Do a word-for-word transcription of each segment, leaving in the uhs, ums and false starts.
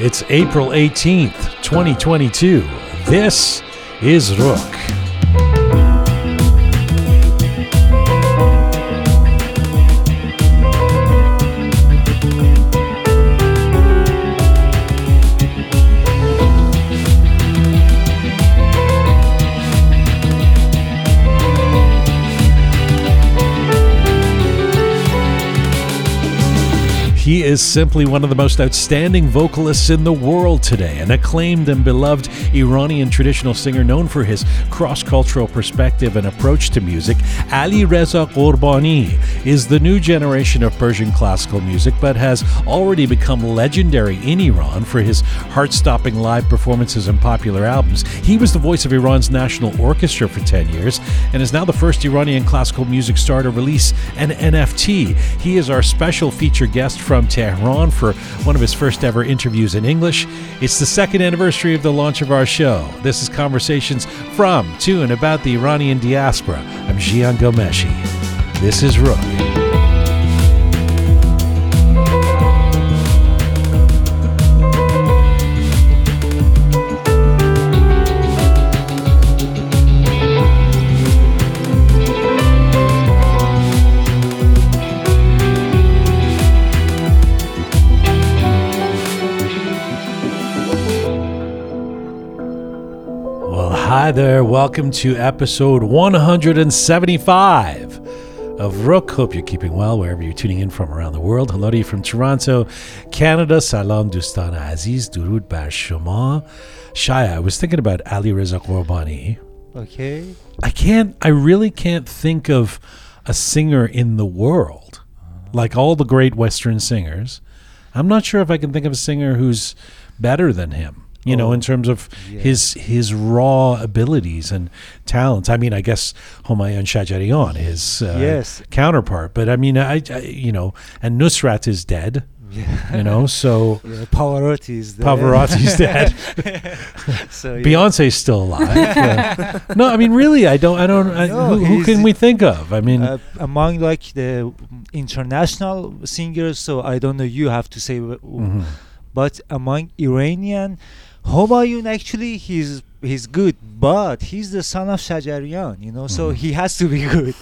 It's April eighteenth, twenty twenty-two. This is Rook. He is simply one of the most outstanding vocalists in the world today, an acclaimed and beloved Iranian traditional singer known for his cross-cultural perspective and approach to music. Alireza Ghorbani is the new generation of Persian classical music, but has already become legendary in Iran for his heart-stopping live performances and popular albums. He was the voice of Iran's National Orchestra for ten years and is now the first Iranian classical music star to release an N F T. He is our special feature guest from Tehran for one of his first ever interviews in English. It's the second anniversary of the launch of our show. This is Conversations from, to, and about the Iranian diaspora. I'm Jian Ghomeshi. This is Rook. Hi there, welcome to episode one seventy-five of Rook. Hope you're keeping well wherever you're tuning in from around the world. Hello to you from Toronto, Canada. Salam Dustan Aziz, Durud Bar Shama. Shaya, I was thinking about Alireza Ghorbani. Okay. I can't, I really can't think of a singer in the world, like all the great Western singers. I'm not sure if I can think of a singer who's better than him. You know, in terms of yeah. his his raw abilities and talents. I mean, I guess Homayoun Shajarian, his uh, yes. counterpart. But I mean, I, I you know, and Nusrat is dead. Yeah. You know, so yeah, Pavarotti is dead. Pavarotti's dead. so, yeah. Beyonce's still alive. uh, no, I mean, really, I don't. I don't. I, no, who, who can we think of? I mean, uh, among like the international singers. So I don't know. You have to say. Mm-hmm. But among Iranian, Homayoun actually he's he's good, but he's the son of Shajarian, you know, mm-hmm. so he has to be good.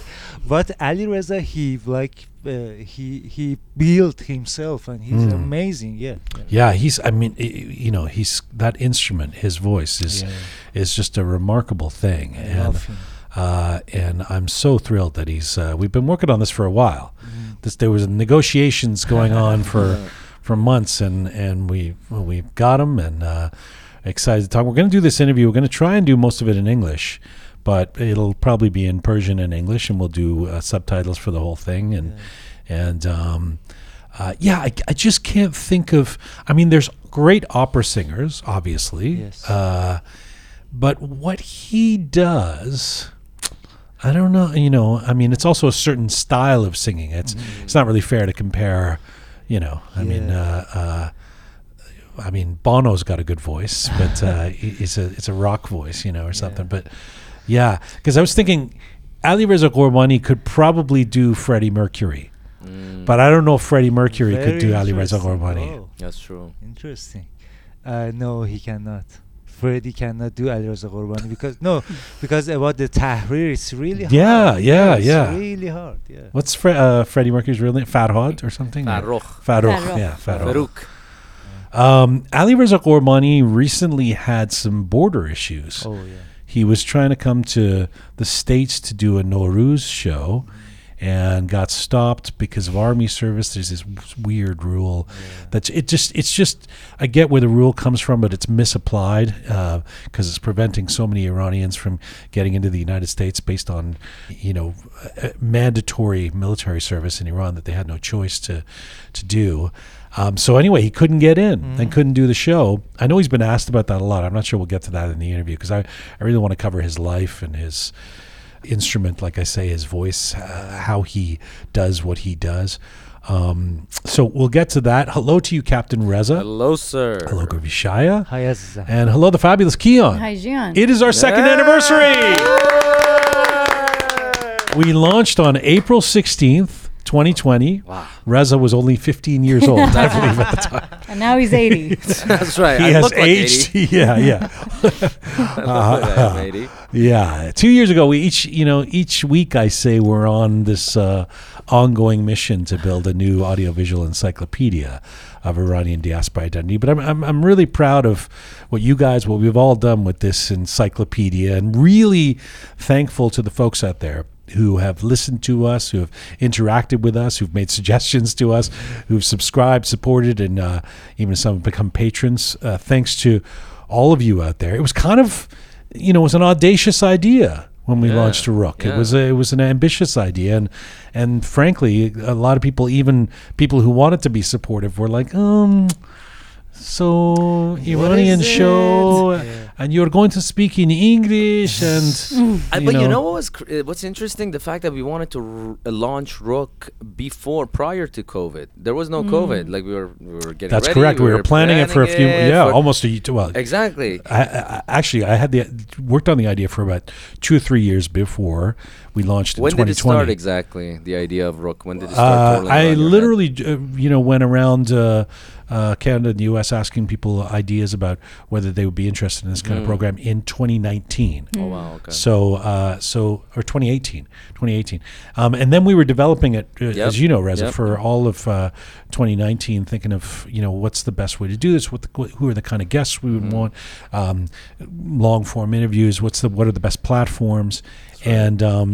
But Alireza, he like uh, he he built himself, and he's mm. amazing. Yeah. Yeah, he's. I mean, you know, he's that instrument. His voice is yeah. is just a remarkable thing, I and love him. Uh, and I'm so thrilled that he's. Uh, we've been working on this for a while. Mm. This there was negotiations going on for. yeah. For months, and and we well, we got him, and uh, excited to talk. We're going to do this interview. We're going to try and do most of it in English, but it'll probably be in Persian and English, and we'll do uh, subtitles for the whole thing. And yeah. and um, uh, yeah, I, I just can't think of. I mean, there's great opera singers, obviously, yes. uh, but what he does. I don't know. You know, I mean, it's also a certain style of singing. It's mm. it's not really fair to compare. You know, I yeah. mean, uh, uh, I mean, Bono's got a good voice, but uh, it's a it's a rock voice, you know, or something. Yeah. But yeah, because I was thinking, Alireza Ghorbani could probably do Freddie Mercury, mm. but I don't know if Freddie Mercury Very could do Alireza Ghorbani. Oh. That's true. Interesting. Uh, no, he cannot. Freddie cannot do Alireza Ghorbani because no, because about the Tahrir, it's really hard. Yeah, yeah, it's yeah. It's really hard. Yeah. What's Fre- uh, Freddie Mercury's real name? Farhad or something? Farrokh. Farrokh. Farrokh. Yeah, Farrokh. Farrokh. Um, Alireza Ghorbani recently had some border issues. Oh yeah. He was trying to come to the States to do a Nowruz show. Mm-hmm. And got stopped because of army service. There's this weird rule yeah. that's it just it's just I get where the rule comes from, but it's misapplied because uh, it's preventing so many Iranians from getting into the United States based on you know uh, mandatory military service in Iran that they had no choice to to do. Um, so anyway, he couldn't get in mm-hmm. and couldn't do the show. I know he's been asked about that a lot. I'm not sure we'll get to that in the interview because I, I really want to cover his life and his instrument, like I say, his voice, uh, how he does what he does. Um, so we'll get to that. Hello to you, Captain Reza. Hello, sir. Hello, Gurvishaya. Hi, Azza. And hello, the fabulous Keon. Hi, Gian. It is our yeah. second anniversary. Yeah. We launched on April sixteenth, twenty twenty, wow. Reza was only fifteen years old, I believe, at the time. And now he's eighty. That's right. He I has look aged. Like eighty. Yeah, yeah. uh, I'm eighty. Yeah. Two years ago, we each, you know, each week I say we're on this uh, ongoing mission to build a new audiovisual encyclopedia of Iranian diaspora identity. But I'm, I'm I'm really proud of what you guys, what we've all done with this encyclopedia, and really thankful to the folks out there who have listened to us, who have interacted with us, who've made suggestions to us, who've subscribed, supported, and uh, even some have become patrons. Uh, thanks to all of you out there. It was kind of, you know, it was an audacious idea when we yeah, launched Rook. Yeah. It was a, it was an ambitious idea, and and frankly, a lot of people, even people who wanted to be supportive, were like, um. So Iranian show, yeah. and you're going to speak in English, and you I, but know. you know what was cr- what's interesting? The fact that we wanted to r- launch Rook before, prior to COVID. There was no mm. COVID. Like we were, we were getting. That's ready, correct. We, we were, were planning, planning it for a few. Yeah, for, almost a year. Well, exactly. I, I, actually, I had the worked on the idea for about two or three years before we launched. When in did it start exactly? The idea of Rook. When did it start? Uh, I literally, uh, you know, went around. Uh, Uh, Canada and the U S asking people ideas about whether they would be interested in this kind mm. of program in twenty nineteen. Mm. Oh wow! Okay. So, uh, so or twenty eighteen, twenty eighteen, um, and then we were developing it, uh, yep. as you know, Reza, yep. for all of uh, twenty nineteen, thinking of you know what's the best way to do this, what the, who are the kind of guests we would mm. want, um, long form interviews, what's the what are the best platforms, right. and. Um,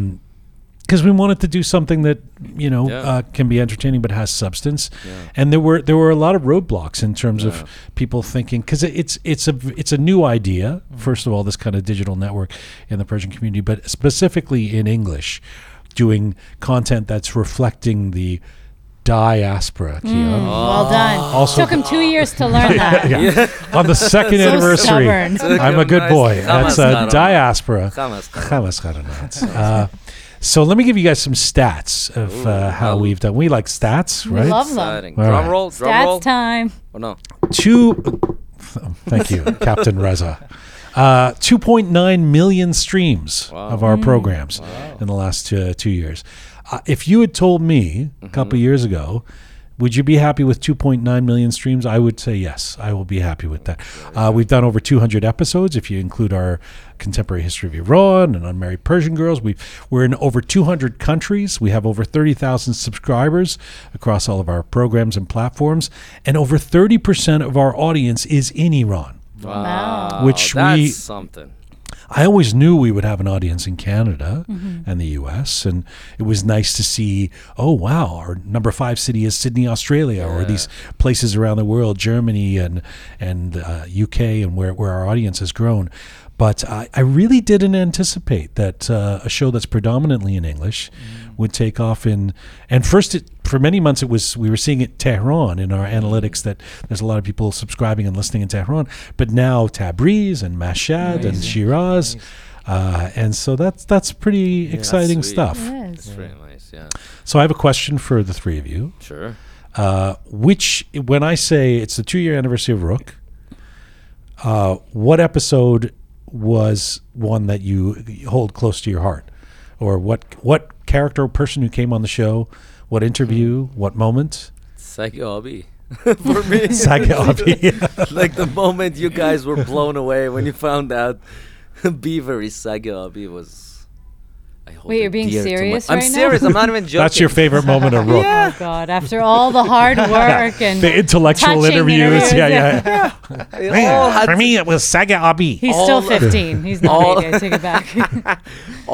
Because we wanted to do something that you know yeah. uh, can be entertaining but has substance, yeah. and there were there were a lot of roadblocks in terms yeah. of people thinking because it, it's it's a it's a new idea. Mm-hmm. First of all, this kind of digital network in the Persian community, but specifically in English, doing content that's reflecting the diaspora. Mm, oh. Well done. Also, it took him two years to learn that. yeah, yeah. Yeah. On the second so anniversary, stubborn. I'm a good boy. That's a diaspora. Uh, So let me give you guys some stats of uh, how we've done. We like stats, right? We love them. Right. Drum roll, drum stats roll. Stats time. Oh, no. Two, oh, thank you, Captain Reza. Uh, two point nine million streams wow. of our mm. programs wow. in the last uh, two years. Uh, if you had told me a couple mm-hmm. years ago, would you be happy with two point nine million streams? I would say yes. I will be happy with that. Uh, we've done over two hundred episodes, if you include our Contemporary History of Iran and Unmarried Persian Girls. We've, we're in over two hundred countries. We have over thirty thousand subscribers across all of our programs and platforms. And over thirty percent of our audience is in Iran. Wow. Which That's we, something. I always knew we would have an audience in Canada mm-hmm. and the U S, and it was nice to see, oh, wow, our number five city is Sydney, Australia, yeah. or these places around the world, Germany and and uh, U K, and where, where our audience has grown. But I, I really didn't anticipate that uh, a show that's predominantly in English mm. would take off in, and first it, for many months it was, we were seeing it Tehran in our analytics that there's a lot of people subscribing and listening in Tehran, but now Tabriz and Mashhad Amazing. and Shiraz. Nice. Uh, and so that's that's pretty yeah, exciting that's stuff. It is. It's very nice, yeah. So I have a question for the three of you. Sure. Uh, which, when I say it's the two-year anniversary of Rook, uh, what episode was one that you hold close to your heart, or what what character or person who came on the show, what interview, what moment? Saga Abi for me. Saga Abi, yeah. Like the moment you guys were blown away when you found out Beaver is Saga Abi was. I hold Wait, you're being serious right now? I'm serious. I'm not even joking. That's your favorite moment of Rook. Yeah. Oh God! After all the hard work and the intellectual interviews, interviews, yeah, yeah. yeah. Man, for me, it was Saga Abi. He's all still fifteen. He's not eighty. I take it back.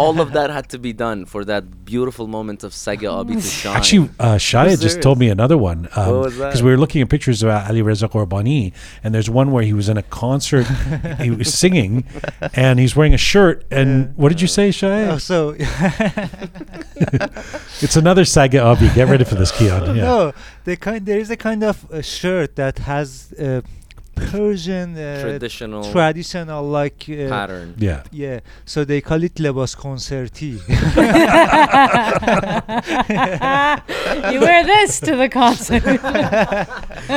All of that had to be done for that beautiful moment of Saga Abi to shine. Actually, uh, Shaya just serious? told me another one. Because um, we were looking at pictures of Alireza Ghorbani, and there's one where he was in a concert. He was singing, and he's wearing a shirt. And uh, what did you say, Shaya? Oh, so it's another Saga Abi. Get ready for this, Kian. Yeah. No, the kind, there is a kind of uh, shirt that has... Uh, Persian uh, traditional traditional like uh, pattern. Yeah. Yeah. So they call it Lebas Concerti. You wear this to the concert.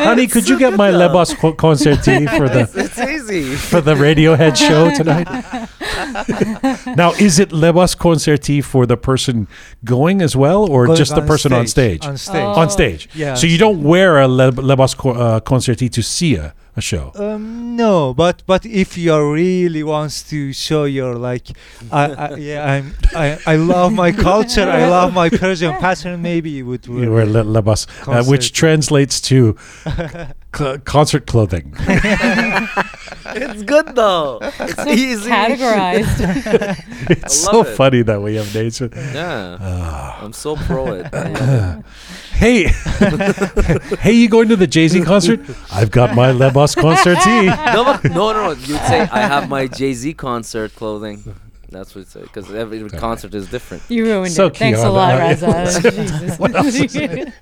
Honey, could you get my Lebas Concerti for the it's, it's easy. for the Radiohead show tonight? Now, is it Lebas Concerti for the person going as well, or going just the person on stage? On stage. On stage. Oh. On stage. Yeah, so you don't wear a Le Lebas co uh, Concerti to see a, a show? Um, no, but but if you really wants to show your, like, I, I, yeah, I'm, I, I love my culture, I love my Persian pattern, maybe you would wear, you wear Le Lebas, uh, which translates to cl concert clothing. It's good though. It's so easy. Categorized. It's so it. funny that we have names. Yeah. Oh. I'm so pro it. Hey, hey, you going to the Jay-Z concert? I've got my Lebas Concerti. No, no, no. You'd say I have my Jay-Z concert clothing. That's what it's like, because every okay. concert is different. You ruined so it. Thanks a lot, Reza. Jesus. What else is it?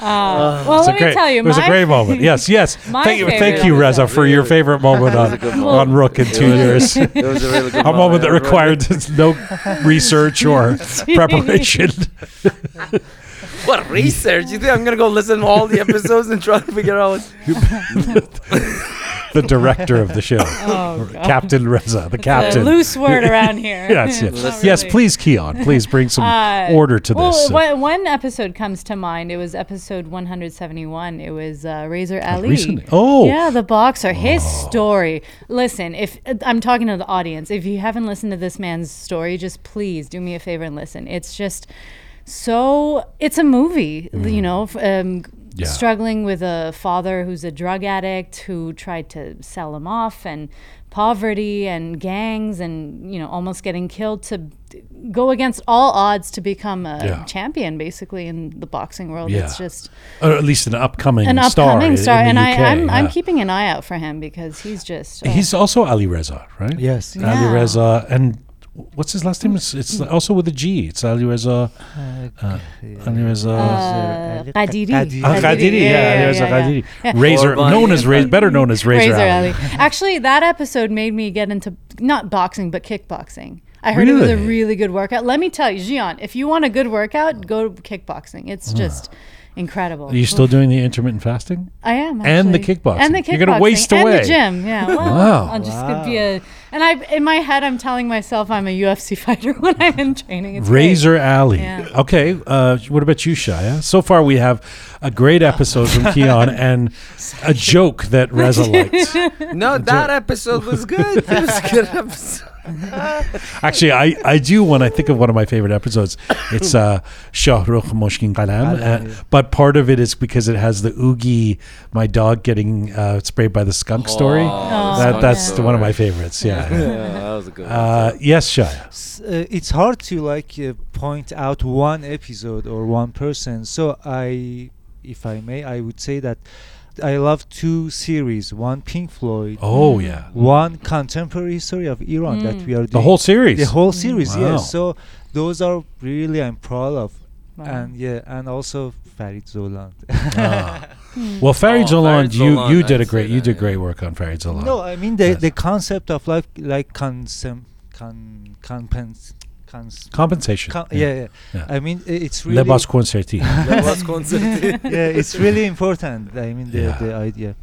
Uh, uh, well, let me great, tell you. It was a great moment. Yes, yes. Thank you, thank you, Reza, for your favorite moment on, moment. on Rook in it two years. A, it was a really good a moment. A moment that required no research or preparation. What research? You think I'm going to go listen to all the episodes and try to figure out what... The director of the show, oh, Captain Reza, the it's captain. A loose word around here. Yes, yes. Really. Yes, please, Keon, please bring some uh, order to well, this. Well, one episode comes to mind. It was episode one hundred seventy-one. It was uh, Razor Alley. Recently? Oh. Yeah, the boxer, his oh. story. Listen, if uh, I'm talking to the audience, if you haven't listened to this man's story, just please do me a favor and listen. It's just so, it's a movie, mm. you know, um, Yeah. struggling with a father who's a drug addict who tried to sell him off, and poverty and gangs, and, you know, almost getting killed to go against all odds to become a yeah. champion, basically, in the boxing world. Yeah. It's just, or at least an upcoming an star. Upcoming star, in, in and I, I'm yeah. I'm keeping an eye out for him because he's just oh. he's also Alireza, right? Yes, yeah. Alireza and. What's his last name? It's, it's also with a G. It's Alireza. Uh, Alireza. Uh, Qadiri. Qadiri. Ah, Qadiri. Yeah, Alireza Qadiri. Yeah, yeah, yeah. Razor, known as Razor, better known as Razor, Razor Alley. Actually, that episode made me get into not boxing but kickboxing. I heard really? it was a really good workout. Let me tell you, Jian, if you want a good workout, go to kickboxing. It's just. Incredible. Are you still doing the intermittent fasting? I am. Actually. And the kickboxing. And the kickboxing. You're going to waste and away. And the gym. Yeah. Well, wow. I'll just wow. be a. And I, in my head, I'm telling myself I'm a U F C fighter when I'm in training. It's Razor great. Alley. Yeah. Okay. Uh, what about you, Shaya? So far, we have a great episode from Keon and a joke that Reza likes. No, that episode was good. It was a good episode. Actually, I, I do when I think of one of my favorite episodes. It's uh, Shahrukh Moshkin Qalam. Uh, but part of it is because it has the Oogie, my dog getting uh, sprayed by the skunk oh, story. Oh, that, that's story. one of my favorites. Yeah, yeah. yeah that was a good one. Uh, yes, Shaya. Uh, it's hard to like uh, point out one episode or one person. So I, if I may, I would say that I love two series. One Pink Floyd. Oh yeah. One Contemporary History of Iran mm. that we are doing. The whole series. The whole series. Mm. Wow. Yeah. So those are really I'm proud of, wow. and yeah, and also Farid Zoland. ah. mm. Well, Farid oh, Zoland, Farid you Zoland, you did a great that, you did great work on Farid Zoland. No, I mean the yes. the concept of like like consum con compens. Cons compensation. Com yeah, yeah. yeah. I mean, it's really Lebas Concerti. Lebas Concerti. Yeah, it's really important. I mean, the, yeah. the idea.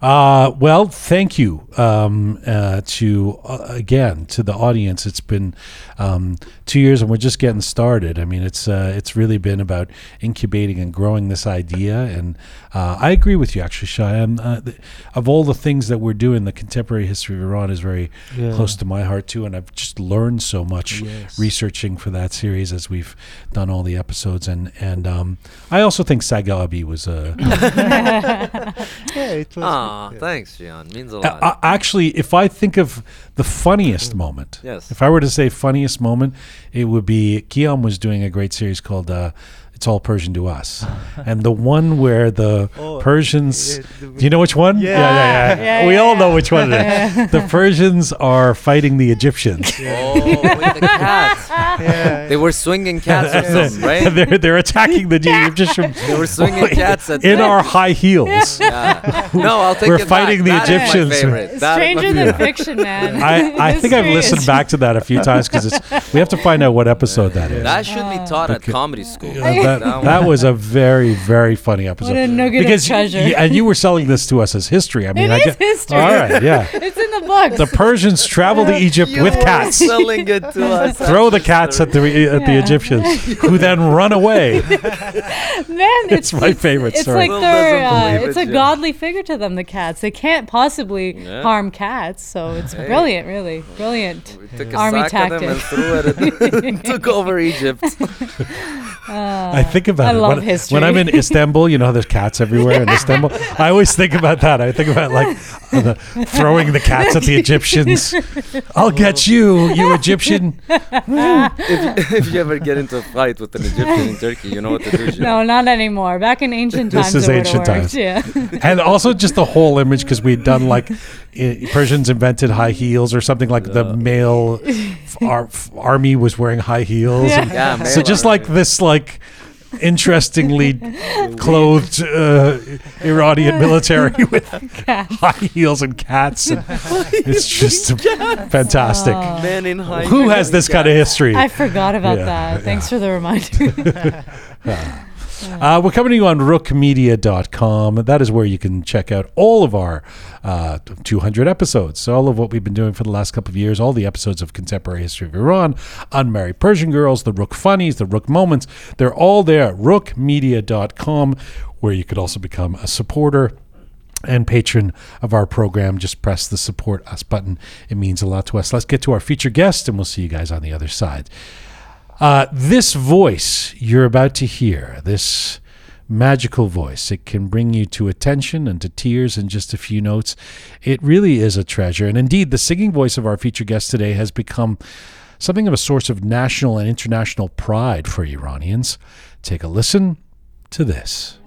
Uh, well, thank you um, uh, to uh, again to the audience. It's been um, two years, and we're just getting started. I mean, it's uh, it's really been about incubating and growing this idea. And uh, I agree with you, actually, Shaya. Uh, of all the things that we're doing, the contemporary history of Iran is very yeah. close to my heart too. And I've just learned so much yes. researching for that series as we've done all the episodes. And and um, I also think Saga Abi was a yeah, it was. Aww. Oh, yeah. Thanks, Jian. Means a lot. Uh, actually, if I think of the funniest moment, yes. if I were to say funniest moment, it would be Keon was doing a great series called uh, It's All Persian to Us. And the one where the oh, Persians... It, it, do you know which one? Yeah, yeah, yeah. yeah. yeah we yeah, all yeah. know which one it is. The Persians are fighting the Egyptians. Yeah. Oh, with the cats. yeah. They were swinging cats or something, right? They're, they're attacking the Egyptians. They were swinging cats at in our high heels. Yeah. No, I'll take we're it We're fighting back. The that Egyptians. Stranger than yeah. fiction, man. I, I think I've listened back to that a few times because we have to find out what episode that is. That should be taught uh, at comedy school. Yeah, that, that was a very, very funny episode. What a nugget because of treasure. You, and you were selling this to us as history. I mean, it I is get, history. All right, yeah. It's in the books. The Persians traveled to Egypt you with cats. Selling it to us. Throw the cats at the at yeah. the Egyptians, who then run away. Man, it's, it's my it's, favorite story. It's like they're uh, it's it, a yeah. godly figure to them. The cats, they can't possibly yeah. harm cats, so it's hey. brilliant, really brilliant. We took a army sack tactic. Of them and threw it and took over Egypt. Uh, I think about I it love when, history. When I'm in Istanbul. You know how there's cats everywhere in Istanbul. I always think about that. I think about like uh, the, throwing the cats at the Egyptians. I'll get you, you Egyptian. if, if you ever get into a fight with an Egyptian in Turkey, you know what to do. No, not anymore. Back in ancient times. This is ancient times. Yeah. And also just the whole image because we'd done like I, Persians invented high heels or something like yeah. the male f- ar- f- army was wearing high heels. Yeah. And, yeah, so just army. Like this like. Like interestingly clothed uh, Iranian military with cats. High heels and cats. And it's just fantastic. Oh. Man in high Who has this cats. Kind of history? I forgot about yeah, that. Yeah. Thanks for the reminder. yeah. Uh, we're coming to you on rook media dot com. That is where you can check out all of our uh, two hundred episodes, all of what we've been doing for the last couple of years, all the episodes of Contemporary History of Iran, Unmarried Persian Girls, the Rook Funnies, the Rook Moments. They're all there at rook media dot com, where you could also become a supporter and patron of our program. Just press the Support Us button. It means a lot to us. Let's get to our featured guest, and we'll see you guys on the other side. Uh, this voice you're about to hear, this magical voice, it can bring you to attention and to tears in just a few notes. It really is a treasure. And indeed, the singing voice of our featured guest today has become something of a source of national and international pride for Iranians. Take a listen to this.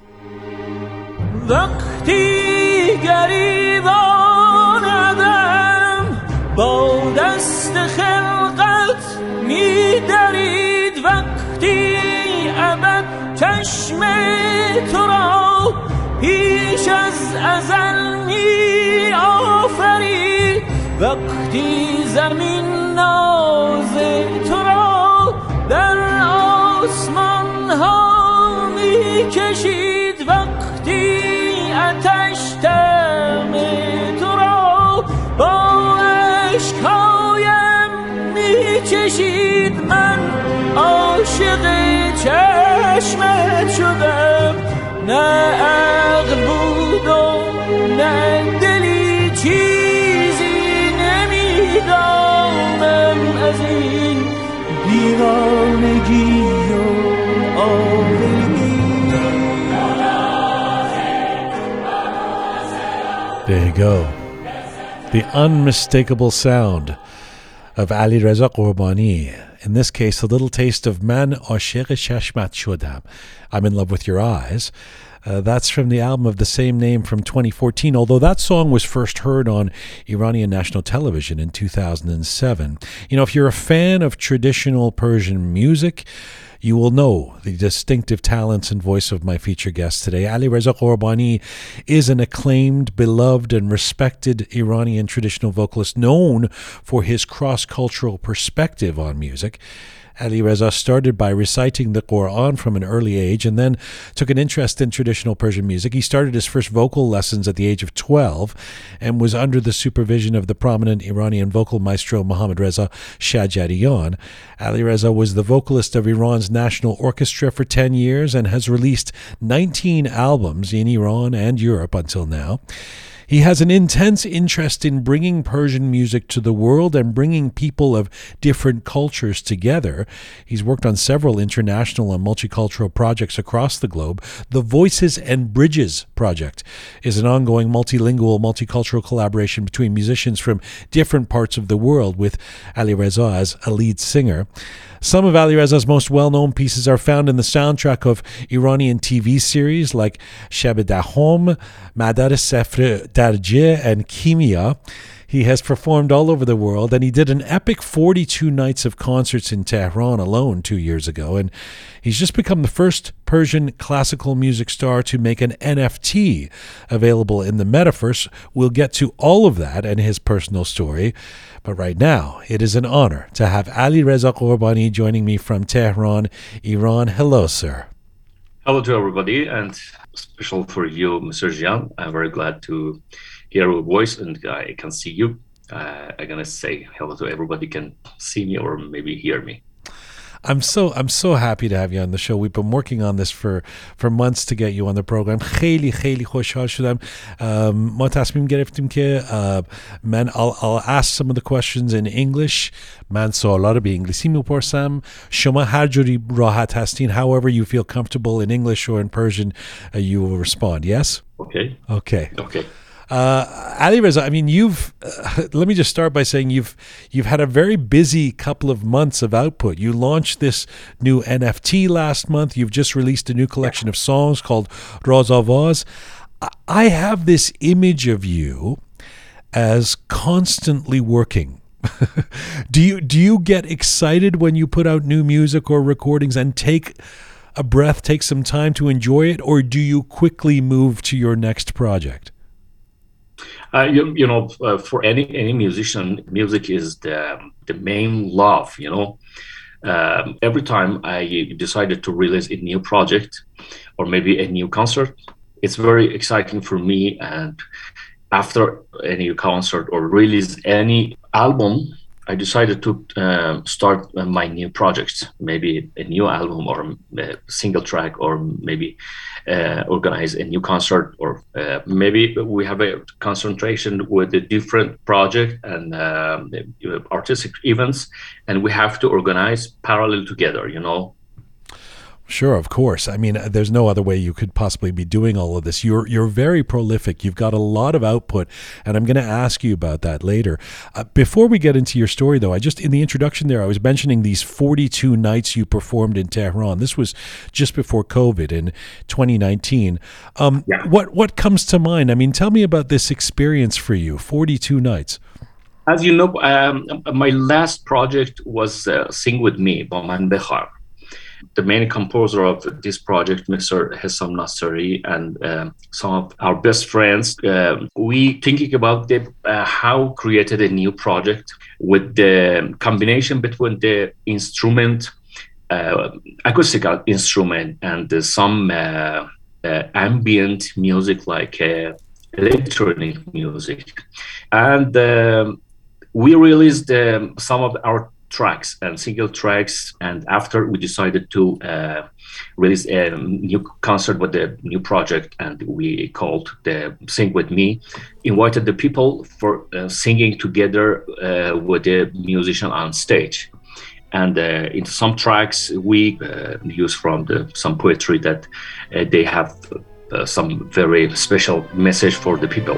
می‌درید وقتی ابد چشم تو را پیش از ازل می آفرید وقتی زمین ناز تو را در آسمان ها می کشید وقتی آتش تم تو را با عشق چشید من عاشق چشمت شدم نه عقل بود و نه دلی چیزی نمیدانم از این بیگانگی و آبلگی There you go. The unmistakable sound of Alireza Ghorbani. In this case, a little taste of Man Osheghe Chashmat Shodam. I'm in love with your eyes. Uh, that's from the album of the same name from twenty fourteen, although that song was first heard on Iranian national television in two thousand seven. You know, if you're a fan of traditional Persian music, you will know the distinctive talents and voice of my feature guest today. Alireza Ghorbani is an acclaimed, beloved, and respected Iranian traditional vocalist known for his cross-cultural perspective on music. Alireza started by reciting the Quran from an early age and then took an interest in traditional Persian music. He started his first vocal lessons at the age of twelve and was under the supervision of the prominent Iranian vocal maestro Mohammad Reza Shajarian. Alireza was the vocalist of Iran's National Orchestra for ten years and has released nineteen albums in Iran and Europe until now. He has an intense interest in bringing Persian music to the world and bringing people of different cultures together. He's worked on several international and multicultural projects across the globe. The Voices and Bridges project is an ongoing multilingual, multicultural collaboration between musicians from different parts of the world, with Alireza as a lead singer. Some of Alireza's most well-known pieces are found in the soundtrack of Iranian T V series like Shab Dahom, Madar Safr Darje and Kimia. He has performed all over the world, and he did an epic forty-two nights of concerts in Tehran alone two years ago, and he's just become the first Persian classical music star to make an N F T available in the Metaverse. We'll get to all of that and his personal story, but right now it is an honor to have Alireza Ghorbani joining me from Tehran, Iran. Hello, sir. Hello to everybody, and special for you, Mister Jian. I'm very glad to hear your voice, and I can see you. Uh, I'm gonna say hello to everybody can see me or maybe hear me. I'm so I'm so happy to have you on the show. We've been working on this for for months to get you on the program. خیلی خیلی خوشحال شدم. ما تصمیم گرفتیم که من I'll, I'll ask some of the questions in English. من سوالا رو به انگلیسی میپرسم. شما هر جوری راحت هستین. However you feel comfortable in English or in Persian, uh, you will respond. Yes? Okay. Okay. Okay. Uh, Alireza, I mean, you've. Uh, let me just start by saying you've you've had a very busy couple of months of output. You launched this new N F T last month. You've just released a new collection of songs called Rosavaz. I have this image of you as constantly working. do you do you get excited when you put out new music or recordings and take a breath, take some time to enjoy it, or do you quickly move to your next project? Uh, you, you know, uh, for any any musician, music is the the main love. You know, um, every time I decided to release a new project or maybe a new concert, it's very exciting for me. And after any concert or release any album, I decided to uh, start my new project, maybe a new album or a single track, or maybe uh, organize a new concert, or uh, maybe we have a concentration with a different project and uh, artistic events, and we have to organize parallel together, you know. Sure, of course. I mean, there's no other way you could possibly be doing all of this. You're you're very prolific. You've got a lot of output, and I'm going to ask you about that later. Uh, before we get into your story, though, I just in the introduction there, I was mentioning these forty-two nights you performed in Tehran. This was just before COVID in twenty nineteen. Um, yeah. What what comes to mind? I mean, tell me about this experience for you, forty-two nights. As you know, um, my last project was uh, Sing With Me by Man Behar. The main composer of this project, Mister Hesam Nasseri, and uh, some of our best friends, uh, we thinking about the, uh, how created a new project with the combination between the instrument, uh, acoustical instrument, and uh, some uh, uh, ambient music like uh, electronic music. And uh, we released uh, some of our tracks and single tracks, and after we decided to uh, release a new concert with the new project, and we called the Sing With Me, invited the people for uh, singing together uh, with the musician on stage. And uh, in some tracks we uh, use from the, some poetry that uh, they have uh, some very special message for the people.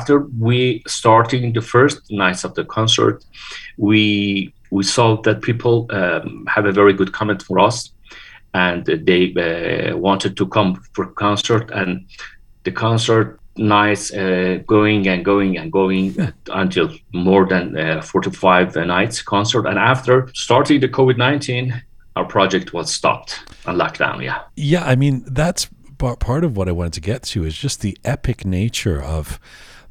After we starting the first nights of the concert, we we saw that people um, have a very good comment for us, and they uh, wanted to come for concert, and the concert nights uh, going and going and going until more than uh, forty-five nights concert. And after starting the COVID nineteen, our project was stopped on lockdown. Yeah. Yeah, I mean, that's part of what I wanted to get to is just the epic nature of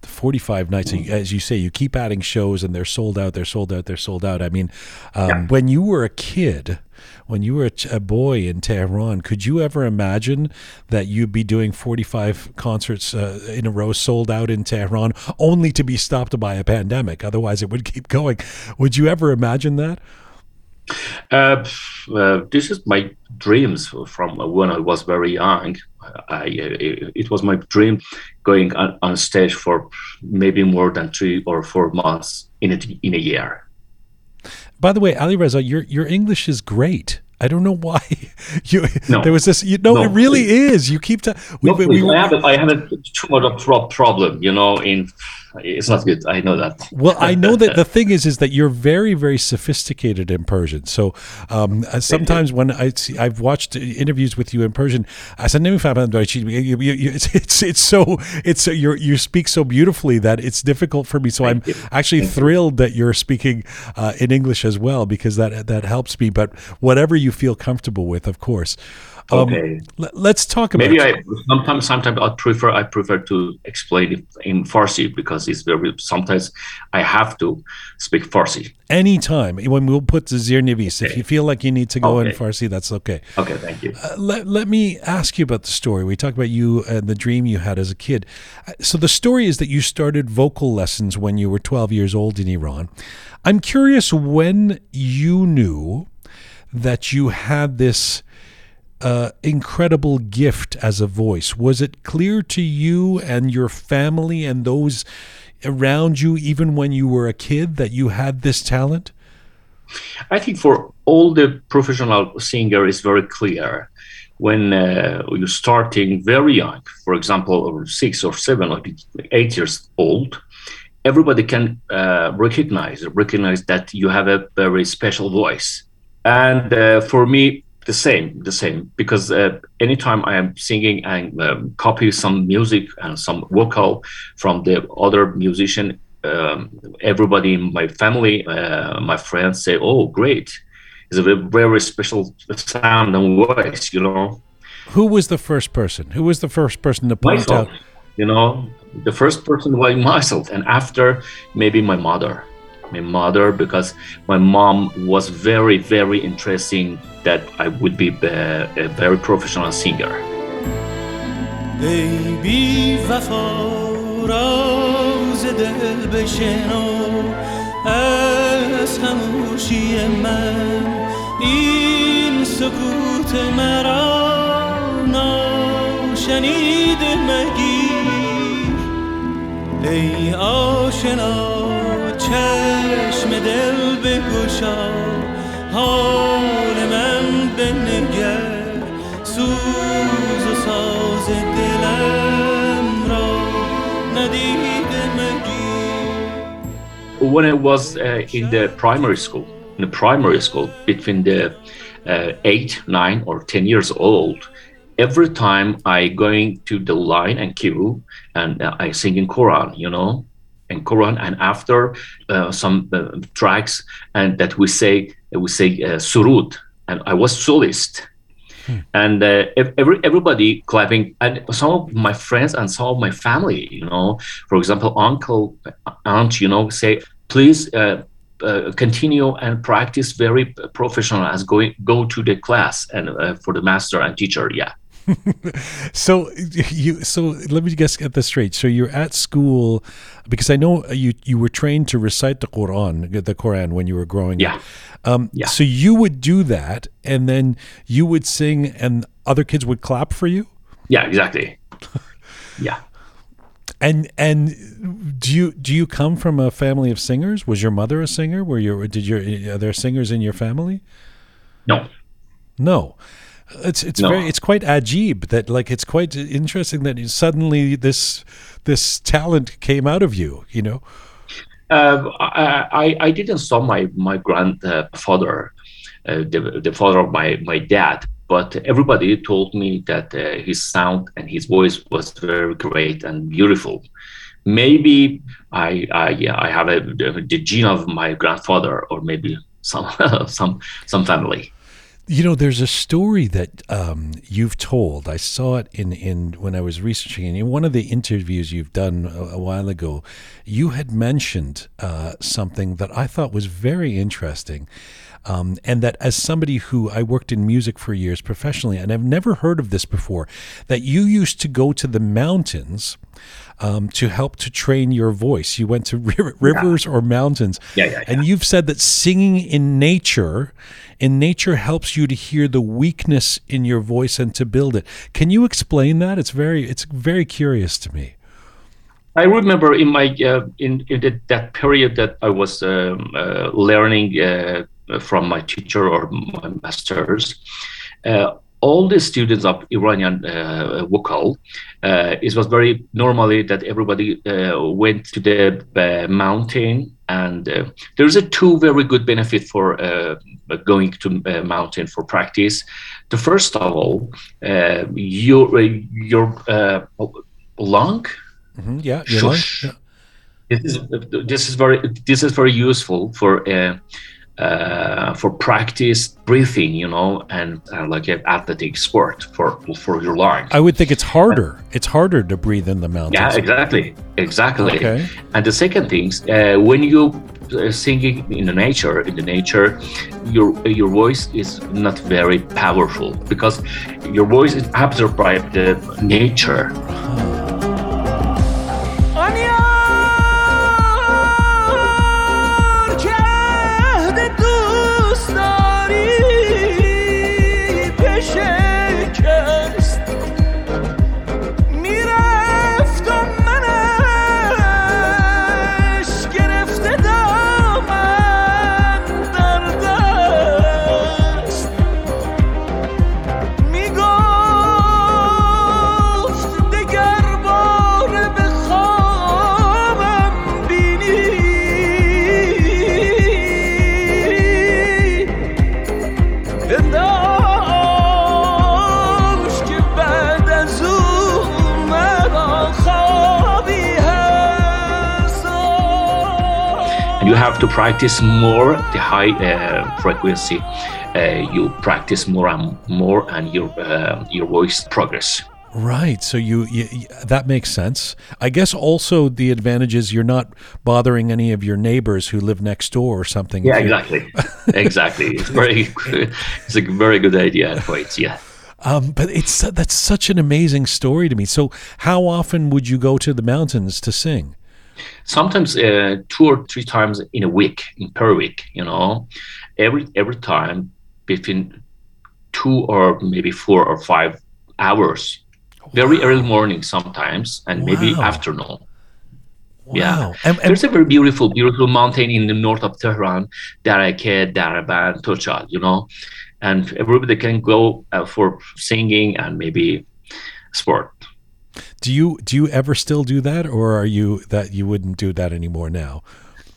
the forty-five nights, as you say, you keep adding shows and they're sold out, they're sold out, they're sold out. I mean, um, yeah. when you were a kid, when you were a, a boy in Tehran, could you ever imagine that you'd be doing forty-five concerts uh, in a row sold out in Tehran only to be stopped by a pandemic? Otherwise, it would keep going. Would you ever imagine that? Uh, uh, this is my dreams from when I was very young. I, it, it was my dream going on, on stage for maybe more than three or four months in a, in a year. By the way, Alireza, your your English is great. I don't know why you. No, there was this. You know, no, it really please. is. You keep. Ta- we, no, we, we, we, I have. A, I have a sort of problem. You know, in it's not good. I know that. Well, I know that the thing is, is that you're very, very sophisticated in Persian. So um, sometimes when I see, I've watched interviews with you in Persian, I said, it's it's it's so it's you you speak so beautifully that it's difficult for me. So Thank I'm you. actually Thank thrilled you. that you're speaking uh, in English as well, because that that helps me. But whatever you feel comfortable with, of course. Um, okay. L- let's talk about. Maybe I sometimes sometimes I prefer I prefer to explain it in Farsi, because it's very sometimes I have to speak Farsi. Anytime when we'll put the Zir Nivis, okay. if you feel like you need to go okay. in Farsi, that's okay. Okay, thank you. Uh, let let me ask you about the story. We talked about you and the dream you had as a kid. So the story is that you started vocal lessons when you were twelve years old in Iran. I'm curious when you knew that you had this uh, incredible gift as a voice. Was it clear to you and your family and those around you, even when you were a kid, that you had this talent? I think for all the professional singer, it's very clear. When uh, you're starting very young, for example, six or seven or eight years old, everybody can uh, recognize, recognize that you have a very special voice. And uh, for me, the same, the same, because uh, anytime I am singing and um, copy some music and some vocal from the other musician, um, everybody in my family, uh, my friends say, oh, great. It's a very, very special sound and voice, you know. Who was the first person? Who was the first person to point myself, out? You know, the first person was myself, and after maybe my mother. my mother because my mom was very, very interesting that I would be a, a very professional singer. چشم دل بگشا حال من بنگر سوز و ساز دلم را ندیده مگی. When I was uh, in the primary school, in the primary school between the uh, eight, nine or ten years old, every time I going to the line and queue and uh, I sing in Quran, you know. And Quran, and after uh, some uh, tracks, and that we say we say uh, surud, and I was solist, hmm. and uh, every everybody clapping, and some of my friends and some of my family, you know, for example, uncle, aunt, you know, say please uh, uh, continue and practice very professional as going go to the class and uh, for the master and teacher, yeah. so you so let me just get this straight. So you're at school, because I know you you were trained to recite the Quran, the Quran when you were growing yeah. up. Um, yeah. So you would do that, and then you would sing, and other kids would clap for you. Yeah, exactly. yeah. And and do you do you come from a family of singers? Was your mother a singer? Were your did your are there singers in your family? No. No. It's it's no. very it's quite ajib that like it's quite interesting that suddenly this this talent came out of you, you know. Uh, I I didn't saw my my grandfather, uh, the the father of my my dad, but everybody told me that uh, his sound and his voice was very great and beautiful. Maybe I I yeah, I have a, the, the gene of my grandfather, or maybe some some some family. You know, there's a story that um, you've told. I saw it in, in when I was researching. And in one of the interviews you've done a, a while ago, you had mentioned uh, something that I thought was very interesting. Um, and that as somebody who I worked in music for years professionally, and I've never heard of this before, that you used to go to the mountains um, to help to train your voice. You went to river, rivers yeah. or mountains. Yeah, yeah, yeah. And you've said that singing in nature, in nature helps you to hear the weakness in your voice and to build it. Can you explain that? It's very, it's very curious to me. I remember in my uh, in, in the, that period that I was um, uh, learning uh, from my teacher or my masters, uh, all the students of Iranian uh, vocal, uh, it was very normally that everybody uh, went to the uh, mountain, and uh, there's a two very good benefit for uh, going to uh, mountain for practice. The first of all, uh, your your uh, lung, mm-hmm, yeah, your shush. Lung, yeah. This is this is very this is very useful for. Uh, Uh, for practice breathing, you know, and uh, like an athletic sport for for your lungs. I would think it's harder. Uh, it's harder to breathe in the mountains. Yeah, exactly, exactly. Okay. And the second thing, uh, when you are singing in the nature, in the nature, your your voice is not very powerful because your voice is absorbed by the nature. To practice more the high uh, frequency, uh, you practice more and more, and your uh, your voice progress. Right. So you, you that makes sense. I guess also the advantage is you're not bothering any of your neighbors who live next door or something. Yeah, exactly, exactly. It's very, it's a very good idea. Quite, yeah. Um, but it's that's such an amazing story to me. So how often would you go to the mountains to sing? Sometimes uh, two or three times in a week, in per week, you know, every every time between two or maybe four or five hours, very wow. early morning sometimes, and wow. maybe afternoon. Wow. Yeah, and, and there's a very beautiful, beautiful mountain in the north of Tehran, Darake, Daraban, Tochal, you know, and everybody can go uh, for singing and maybe sport. Do you do you ever still do that, or are you that you wouldn't do that anymore now?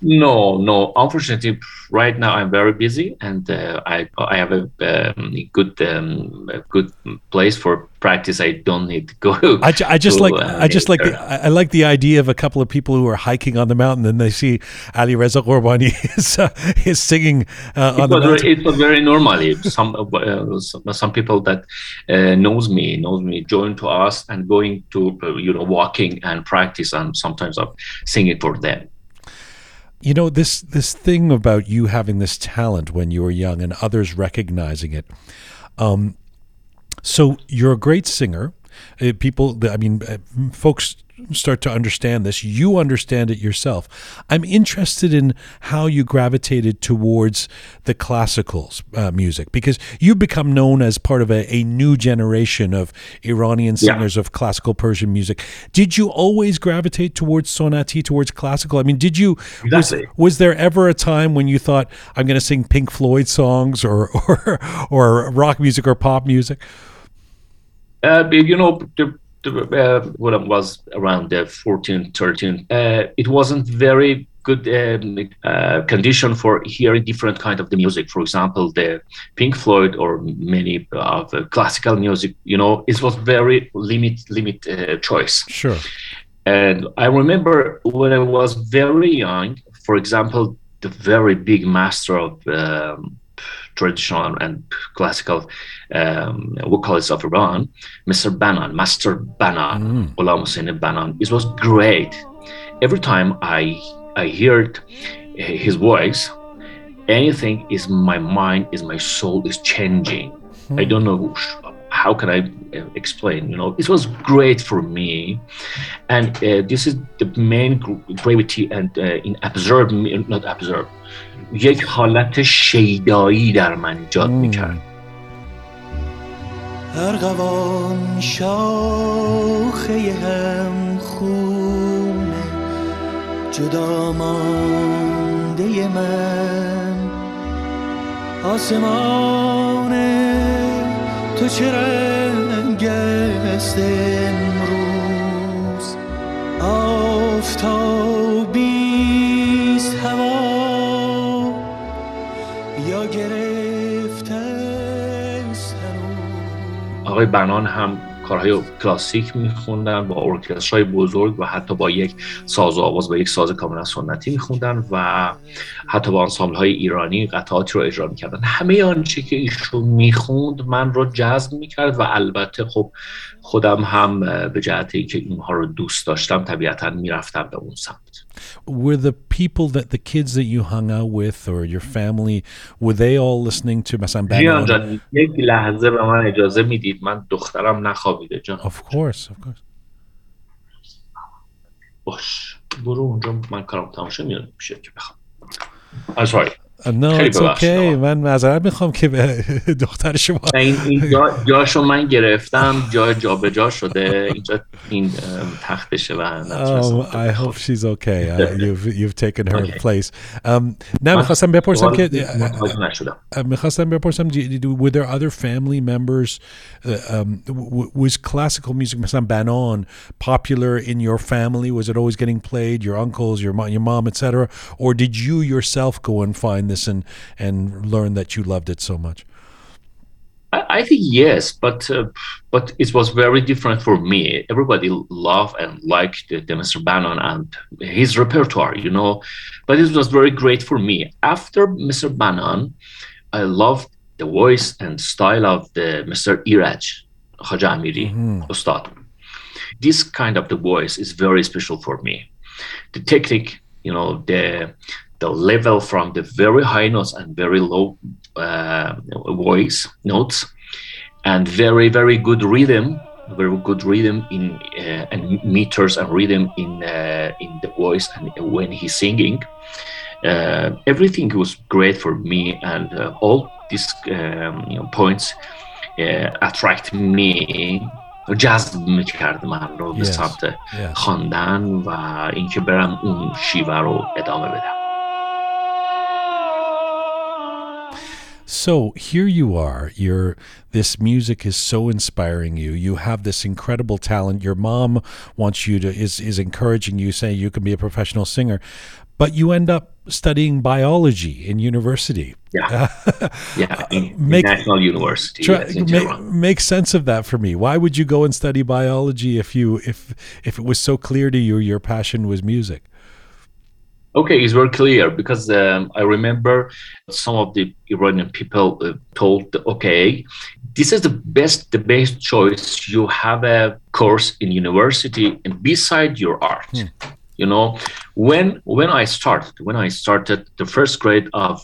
No, no. Unfortunately, right now I'm very busy, and uh, I I have a um, good um, a good place for practice. I don't need to go. I, ju- I just to, like uh, I just like the, I like the idea of a couple of people who are hiking on the mountain and they see Alireza Ghorbani is uh, is singing uh, on the mountain. It was very normally some uh, some, some people that uh, knows me knows me join to us and going to uh, you know walking and practice, and sometimes I'm singing for them. You know, this this thing about you having this talent when you were young and others recognizing it. Um, so you're a great singer. Uh, people, I mean, uh, folks start to understand this. You understand it yourself. I'm interested in how you gravitated towards the classical uh, music, because you become known as part of a, a new generation of Iranian singers yeah. of classical Persian music. Did you always gravitate towards Sonati, towards classical? I mean, did you, exactly. was, was there ever a time when you thought, I'm going to sing Pink Floyd songs or, or, or rock music or pop music? Uh, you know, the, Uh, when I was around uh, fourteen, thirteen, uh, it wasn't very good um, uh, condition for hearing different kind of the music. For example, the Pink Floyd or many of uh, classical music, you know, it was very limit, limit uh, choice. Sure. And I remember when I was very young, for example, the very big master of um, traditional and classical um, vocalists of Iran, Mister Banan, Master Banan, mm. Ulam Hussein Banan. It was great. Every time I I heard his voice, anything is my mind, is my soul is changing. Mm. I don't know how can I explain. You know, it was great for me, and uh, this is the main gravity and uh, in observe, not observe. یک حالت شیدایی در من ایجاد می‌کرد. ارغوان شاخه هم خون جدا مانده من آسمان تو چرا گست امروز آفتابی است هوا آقای برنان هم کارهای کلاسیک میخوندن با ارکسترای بزرگ و حتی با یک ساز و آواز با یک ساز کاملا سنتی میخوندن و حتی با انسامبل های ایرانی قطعاتی رو اجرا میکردن. همه آنچه که ایشون میخوند من رو جذب میکرد و البته خب خودم هم به جهتی که اینها رو دوست داشتم طبیعتاً میرفتم به اون سمت. Were the people that the kids that you hung out with or your family, were they all listening to مثلا بنان؟ یک لحظه به من اجازه میدید من دخترم نخوابیده جان. Of course, of course. باش برو اونجا من کارم تمام شد میاد میشه که بخوام. I'm sorry. No, it's okay. من معذرت میخوام که به دختر شما این, این جا جاشو من گرفتم جا جا به جا شده اینجا این تختشه و oh, I hope she's okay. uh, you've, you've taken her okay. place. um, نه میخواستم بپرسم که میخواستم بپرسم were there other family members uh, um, was classical music مثلا بنان popular in your family? Was it always getting played, your uncles, your mom, your mom et cetera? Or did you yourself go and find this and and learn that you loved it so much? I, I think yes, but uh, but it was very different for me. Everybody loved and liked the, the Mister Banan and his repertoire, you know. But it was very great for me. After Mister Banan, I loved the voice and style of the Mister Iraj Haji Amiri mm-hmm. Ustad. This kind of the voice is very special for me. The technique, you know, the the level from the very high notes and very low uh, voice notes, and very very good rhythm, very good rhythm in uh, and meters and rhythm in uh, in the voice and when he's singing, uh, everything was great for me, and uh, all these um, you know, points uh, attract me. جذب میکرد من رو به سمت خواندن و اینکه برم اون شیوه رو ادامه بدم. So here you are, you're, this music is so inspiring you, you have this incredible talent, your mom wants you to, is, is encouraging you, saying you can be a professional singer, but you end up studying biology in university. Yeah, uh, yeah, in, make, in National University. Try, yes, in make, make sense of that for me. Why would you go and study biology if you if if it was so clear to you your passion was music? Okay, it's very clear because um, I remember some of the Iranian people uh, told, okay, this is the best, the best choice. You have a course in university and beside your art. Hmm. You know, when when I started, when I started the first grade of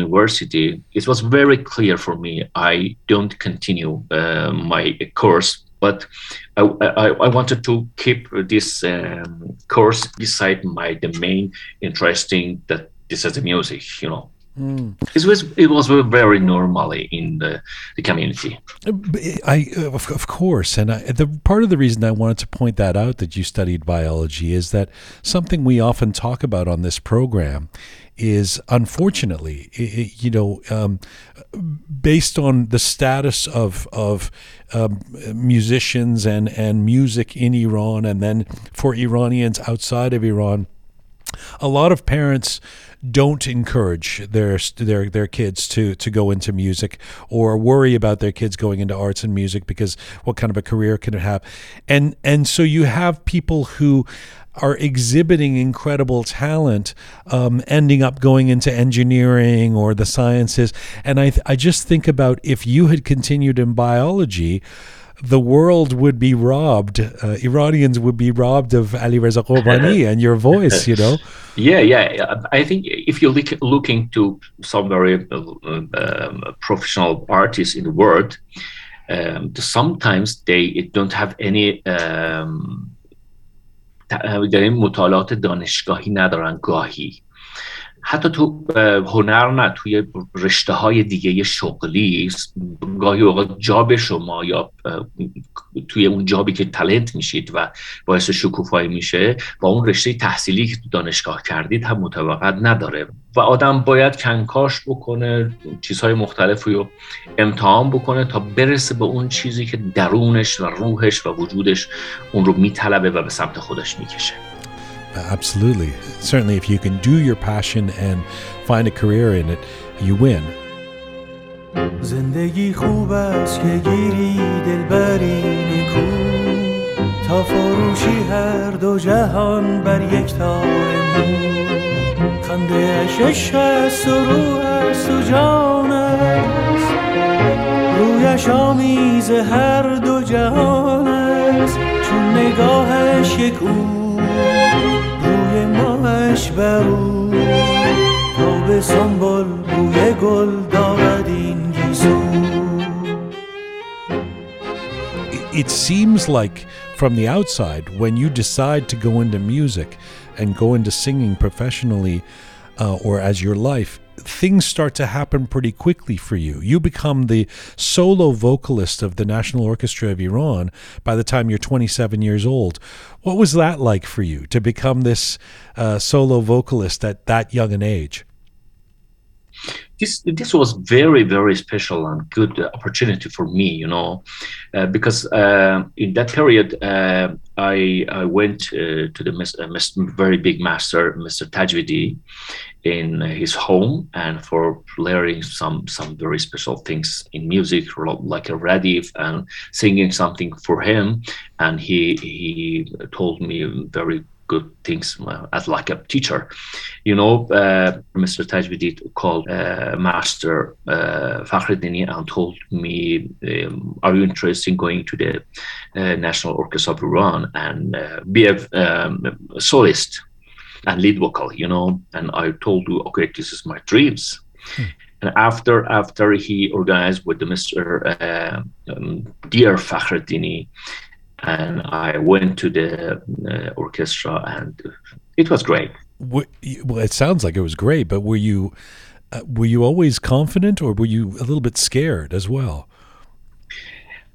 university, it was very clear for me. I don't continue uh, my course, but I, I, I wanted to keep this um, course beside my the main interesting that this is the music, you know. Mm. It was it was very normally in the, the community. I of, of course, and I, the part of the reason I wanted to point that out that you studied biology is that something we often talk about on this program is unfortunately, it, you know, um, based on the status of of um, musicians and and music in Iran, and then for Iranians outside of Iran. a lot of parents don't encourage their their their kids to to go into music, or worry about their kids going into arts and music, because what kind of a career can it have? And and so you have people who are exhibiting incredible talent, um, ending up going into engineering or the sciences. And I th- I just think about, if you had continued in biology, the world would be robbed. Uh, Iranians would be robbed of Alireza Ghorbani and your voice, you know? Yeah, yeah. I think if you're looking to some very um, professional artists in the world, um, sometimes they don't have any... Um, داریم مطالعات دانشگاهی ندارن گاهی. حتی تو هنر نه، توی رشته های دیگه شغلی گاهی اوقات جاب شما یا توی اون جابی که تالنت میشید و باعث شکوفایی میشه، با اون رشته تحصیلی که تو دانشگاه کردید هم مطابقت نداره و آدم باید کنکاش بکنه، چیزهای مختلفی رو امتحان بکنه تا برسه به اون چیزی که درونش و روحش و وجودش اون رو میطلبه و به سمت خودش میکشه. Absolutely. Certainly, if you can do your passion and find a career in it, you win. زندگی خوب است که گیری دلبری نیکو تا فروشی هر دو جهان بر یک تار مو خنده شش است و روح است و جان است رویش آمیز هر دو جهان است چون نگاهش یک او برو تو به سنبل بوی گل دارد این گیسو. It seems like from the outside, when you decide to go into music and go into singing professionally uh, or as your life, things start to happen pretty quickly for you. You become the solo vocalist of the National Orchestra of Iran by the time you're twenty-seven years old. What was that like for you to become this uh, solo vocalist at that young an age? This this was very, very special and good opportunity for me, you know, uh, because uh, in that period, uh, I I went uh, to the mis- mis- very big master, Mister Tajvidi, in his home, and for learning some some very special things in music, like a Radif, and singing something for him. And he he told me very good things as like a teacher. You know, uh, Mister Tajvidi called uh, Master uh, Fakhreddini and told me, um, are you interested in going to the uh, National Orchestra of Iran and uh, be a um, solist and lead vocal, you know? And I told you, okay, this is my dreams. Hmm. And after after he organized with the Mister Uh, um, dear Fakhreddini, and I went to the uh, orchestra, and it was great. Well, it sounds like it was great, but were you uh, were you always confident, or were you a little bit scared as well?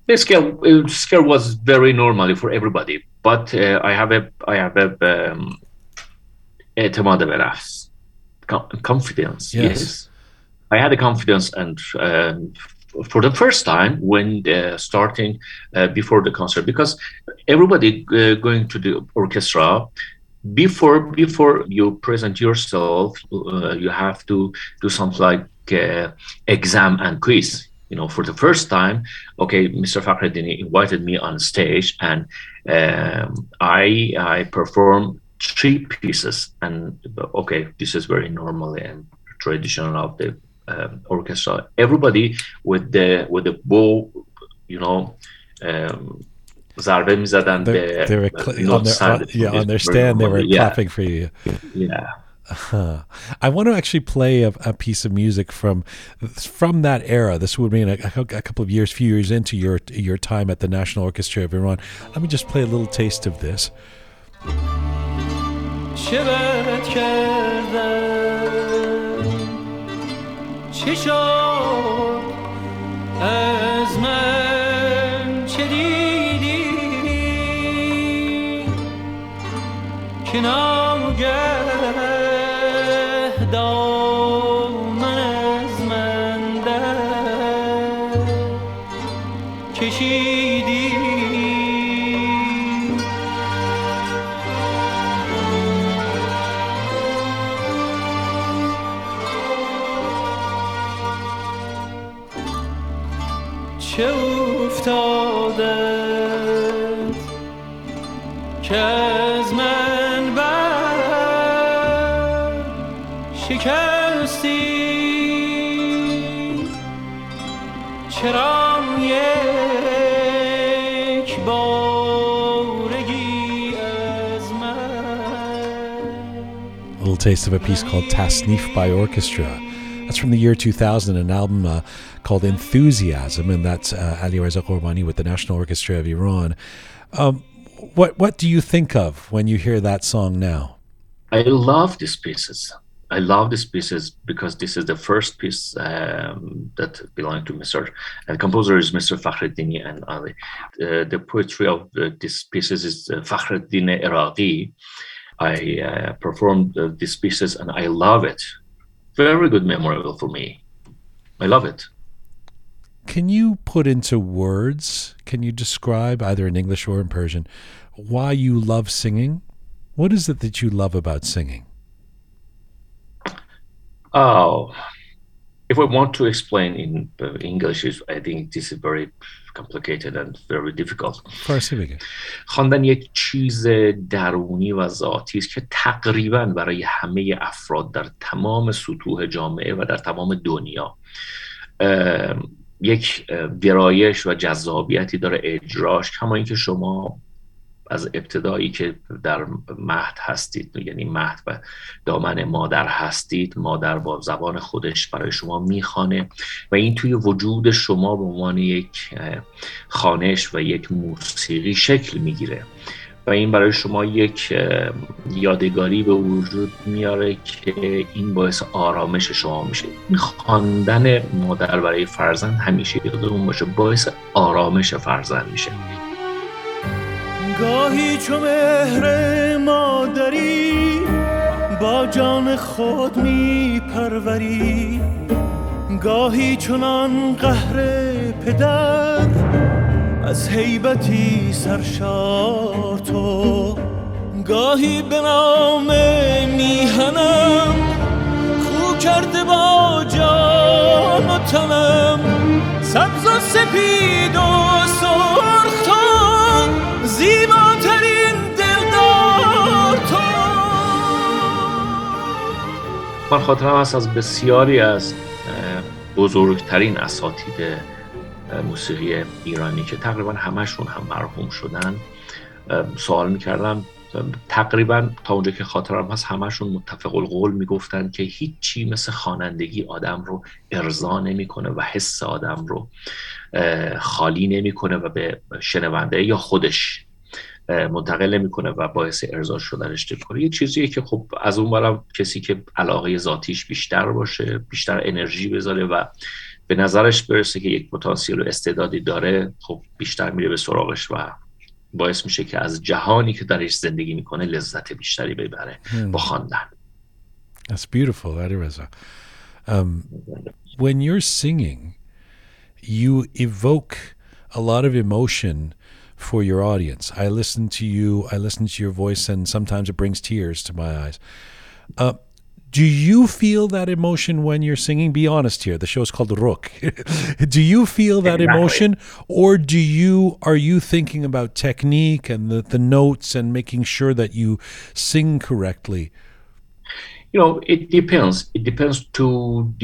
The scare, scare was very normal for everybody, but uh, I have a I have a um, confidence. Yes. yes, I had a confidence and. Um, for the first time when uh, starting uh, before the concert, because everybody uh, going to the orchestra, before before you present yourself, uh, you have to do something like uh, exam and quiz. You know, for the first time, okay, Mister Fakhreddini invited me on stage, and um, I I performed three pieces, and okay, this is very normal and traditional of the Um, orchestra. Everybody with the with the bow, you know, um, zarbe mizadan. They're, they're cl- uh, on their, on, yeah, on their stand. They were yeah. clapping for you. Yeah. Uh-huh. I want to actually play a, a piece of music from from that era. This would mean a, a couple of years, few years into your your time at the National Orchestra of Iran. Let me just play a little taste of this. چه شد از من چه دیدی که ناگه دامن از من در کشیدی که از من بر شکستی چرا یک بارگی از من. A little taste of a piece called Tasnif by Orchestra. That's from the year two thousand, an album uh, called Enthusiasm, and that's uh, Alireza Ghorbani with the National Orchestra of Iran. Um, what what do you think of when you hear that song now? I love these pieces. I love these pieces because this is the first piece um, that belonged to Mister and composer is Mister Fakhreddini and Ali. Uh, the poetry of uh, these pieces is uh, Fakhreddini Iraqi. I uh, performed uh, these pieces and I love it. Very good memorial for me. I love it. Can you put into words, can you describe either in English or in Persian, why you love singing? What is it that you love about singing? Oh, if I want to explain in uh, English, I think this is very complicated and very difficult. فارسی بگه. خواندن یک چیز درونی و ذاتی است که تقریباً برای همه افراد در تمام سطوح جامعه و در تمام دنیا یک گرایش و جذابیتی داره اجراش، کما اینکه شما از ابتدایی که در مهد هستید، یعنی مهد و دامن مادر هستید، مادر با زبان خودش برای شما میخوانه و این توی وجود شما به عنوان یک خوانش و یک موسیقی شکل میگیره و این برای شما یک یادگاری به وجود میاره که این باعث آرامش شما میشه. خواندن مادر برای فرزند همیشه یادمون باشه باعث آرامش فرزند میشه. گاهی چو مهر مادری با جان خود می پروری، گاهی چنان قهر پدر از هیبتی سرشار تو، گاهی به نام میهنم خو کرده با جان و تنم، سبز و سپید و سرخ تو زیباترین دلدار تو. من خاطرم هست از بسیاری از بزرگترین اساتید موسیقی ایرانی که تقریبا همشون هم مرحوم شدن سوال میکردم، تقریبا تا اونجا که خاطرم هست همشون متفق القول میگفتن که هیچی مثل خوانندگی آدم رو ارضا نمیکنه و حس آدم رو خالی نمیکنه و به شنونده یا خودش منتقل نمیکنه و باعث ارضا شدنش میشه. یه چیزیه که خب از اون برم کسی که علاقه ذاتیش بیشتر باشه، بیشتر انرژی بذاره و به نظرش برسه که یک پتانسیل و استعدادی داره، خب بیشتر میره به سراغش و باعث میشه که از جهانی که درش زندگی میکنه لذت بیشتری ببره با خواندن. That's beautiful, Alireza. Um, when you're singing, you evoke a lot of emotion for your audience. I listen to you, I listen to your voice, and sometimes it brings tears to my eyes. Uh, Do you feel that emotion when you're singing? Be honest here. The show is called Rook. Do you feel that exactly. emotion, or do you are you thinking about technique and the, the notes and making sure that you sing correctly? You know, it depends. It depends to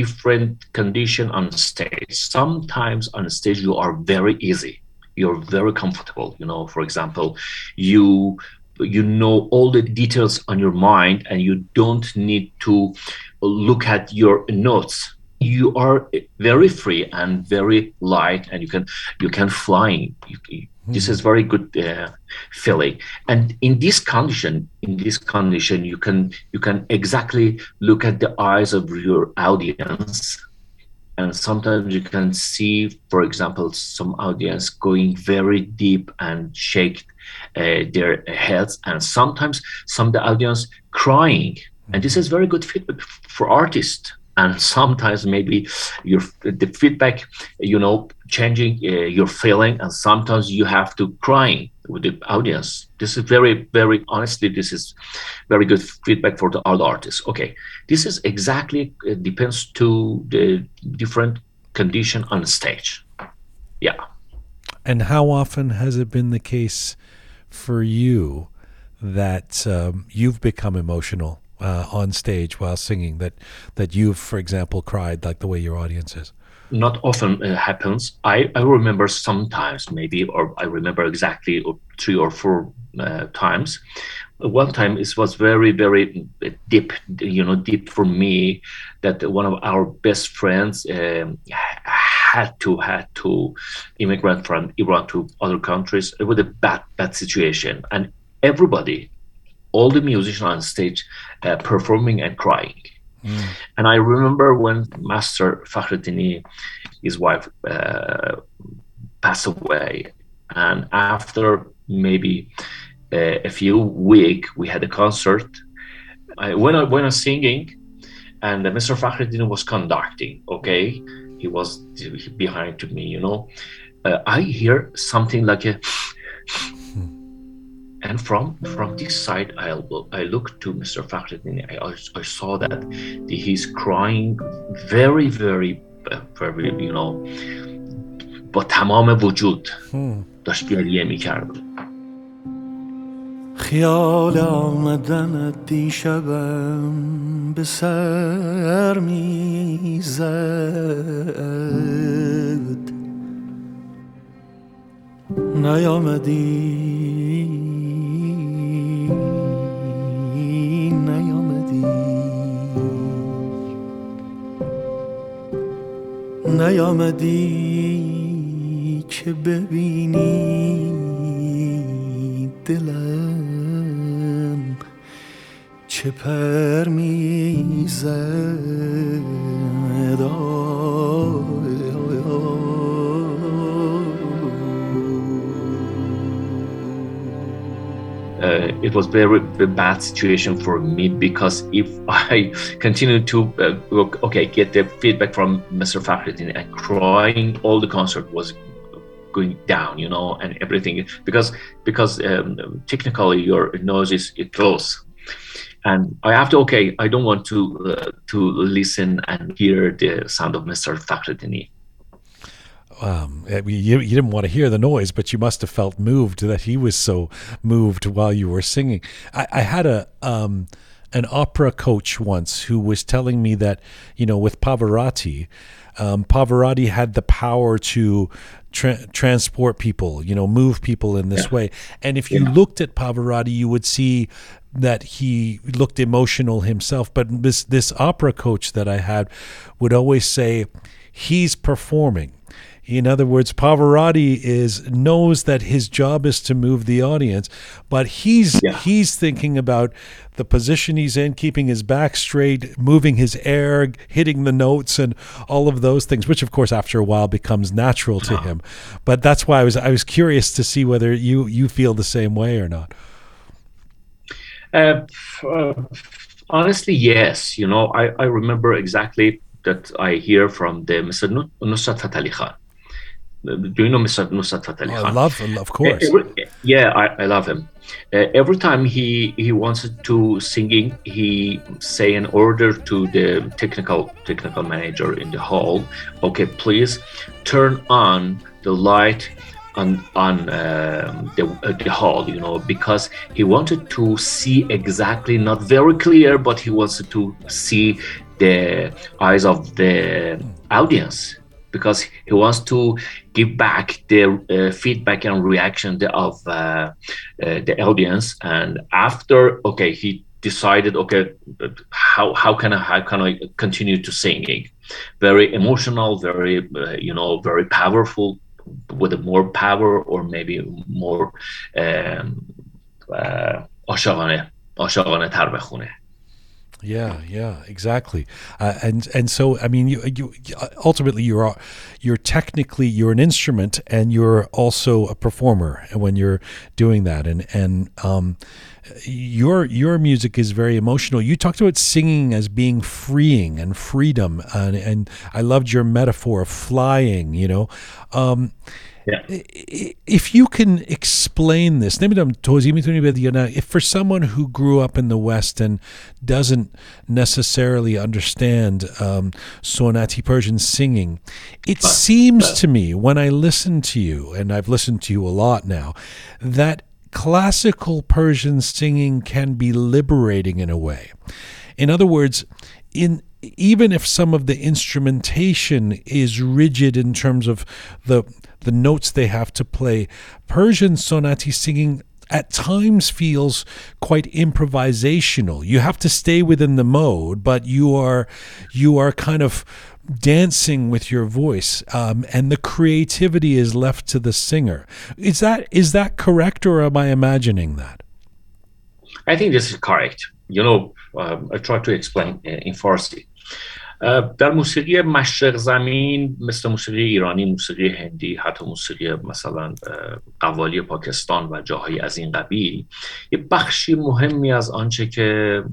different condition on stage. Sometimes on stage you are very easy. You're very comfortable. You know, for example, you. You know all the details on your mind and you don't need to look at your notes. You are very free and very light and you can you can fly. You, you, this is very good uh, feeling. And in this condition, in this condition, you can you can exactly look at the eyes of your audience. And sometimes you can see, for example, some audience going very deep and shake uh, their heads. And sometimes some of the audience crying. And this is very good feedback for artists. And sometimes maybe your the feedback, you know, changing uh, your feeling. And sometimes you have to crying with the audience. This is very, very, honestly, this is very good feedback for the all artists. Okay, this is exactly uh, depends to the different condition on stage. Yeah. And how often has it been the case for you that um, you've become emotional uh, on stage while singing, that that you've, for example, cried like the way your audience is? Not often uh, happens. I, I remember sometimes maybe, or I remember exactly three or four uh, times. One time it was very, very deep, you know, deep for me, that one of our best friends um, had to had to immigrate from Iran to other countries. It was a bad, bad situation. And everybody, all the musicians on stage uh, performing and crying. Mm. And I remember when Master Fakhreddini, his wife, uh, passed away. And after maybe uh, a few weeks, we had a concert. I, when I when I was singing, and uh, Mister Fakhreddini was conducting. Okay, he was behind to me. You know, uh, I hear something like a, and from from this side, I look, I look to Mister Fakhreddini. I, I saw that he's crying very, very, very, you know, با تمام وجود داشت گریه می‌کرد. خیال آمدن دیشبم به سر می‌زد، نیامدی نیامدی که ببینی دلم چه پر میزد. Uh, it was very, very bad situation for me, because if I continued to uh, look, okay, get the feedback from Mister Fakhreddini and crying, all the concert was going down, you know, and everything, because because um, technically your nose is it close, and I have to okay, I don't want to uh, to listen and hear the sound of Mister Fakhreddini. Um, you, you didn't want to hear the noise, but you must have felt moved that he was so moved while you were singing. I, I had a um, an opera coach once who was telling me that, you know, with Pavarotti, um, Pavarotti had the power to tra- transport people, you know, move people in this yeah. way. And if you yeah. looked at Pavarotti, you would see that he looked emotional himself. But this this opera coach that I had would always say, he's performing. In other words, Pavarotti is knows that his job is to move the audience, but he's yeah. he's thinking about the position he's in, keeping his back straight, moving his air, hitting the notes, and all of those things, which of course after a while becomes natural to him. But that's why I was I was curious to see whether you you feel the same way or not. Uh, uh, honestly, yes. You know, I, I remember exactly that I hear from the Mister Nusrat Fateh Ali Khan. Do you know Mister Nusrat Fateh Ali Khan? I love him, of course. Every, yeah, I, I love him. Uh, every time he, he wanted to singing, he say an order to the technical technical manager in the hall. Okay, please turn on the light on on um, the uh, the hall. You know, because he wanted to see exactly, not very clear, but he wanted to see the eyes of the audience, because he wants to give back the uh, feedback and reaction of uh, uh, the audience. And after, okay, he decided, okay, how how can I how can I continue to singing? Very emotional, very uh, you know, very powerful, with more power, or maybe more عاشقانه عاشقانه تر بخونه. Yeah, yeah, exactly. Uh, and and so, I mean, you, you ultimately you're you're technically you're an instrument, and you're also a performer when you're doing that. And and um, your your music is very emotional. You talked about singing as being freeing and freedom, and and I loved your metaphor of flying. You know. Um, Yeah. If you can explain this, if for someone who grew up in the West and doesn't necessarily understand um, Sonati Persian singing, it seems to me when I listen to you, and I've listened to you a lot now, that classical Persian singing can be liberating in a way. In other words, in even if some of the instrumentation is rigid in terms of the the notes they have to play, Persian sonati singing at times feels quite improvisational. You have to stay within the mode, but you are you are kind of dancing with your voice, um, and the creativity is left to the singer. Is that is that correct, or am I imagining that? I think this is correct. You know, um, I try to explain in Farsi. در موسیقی مشرق زمین مثل موسیقی ایرانی، موسیقی هندی، حتی موسیقی مثلا قوالی پاکستان و جاهای از این قبیل، یه بخشی مهمی از آنچه که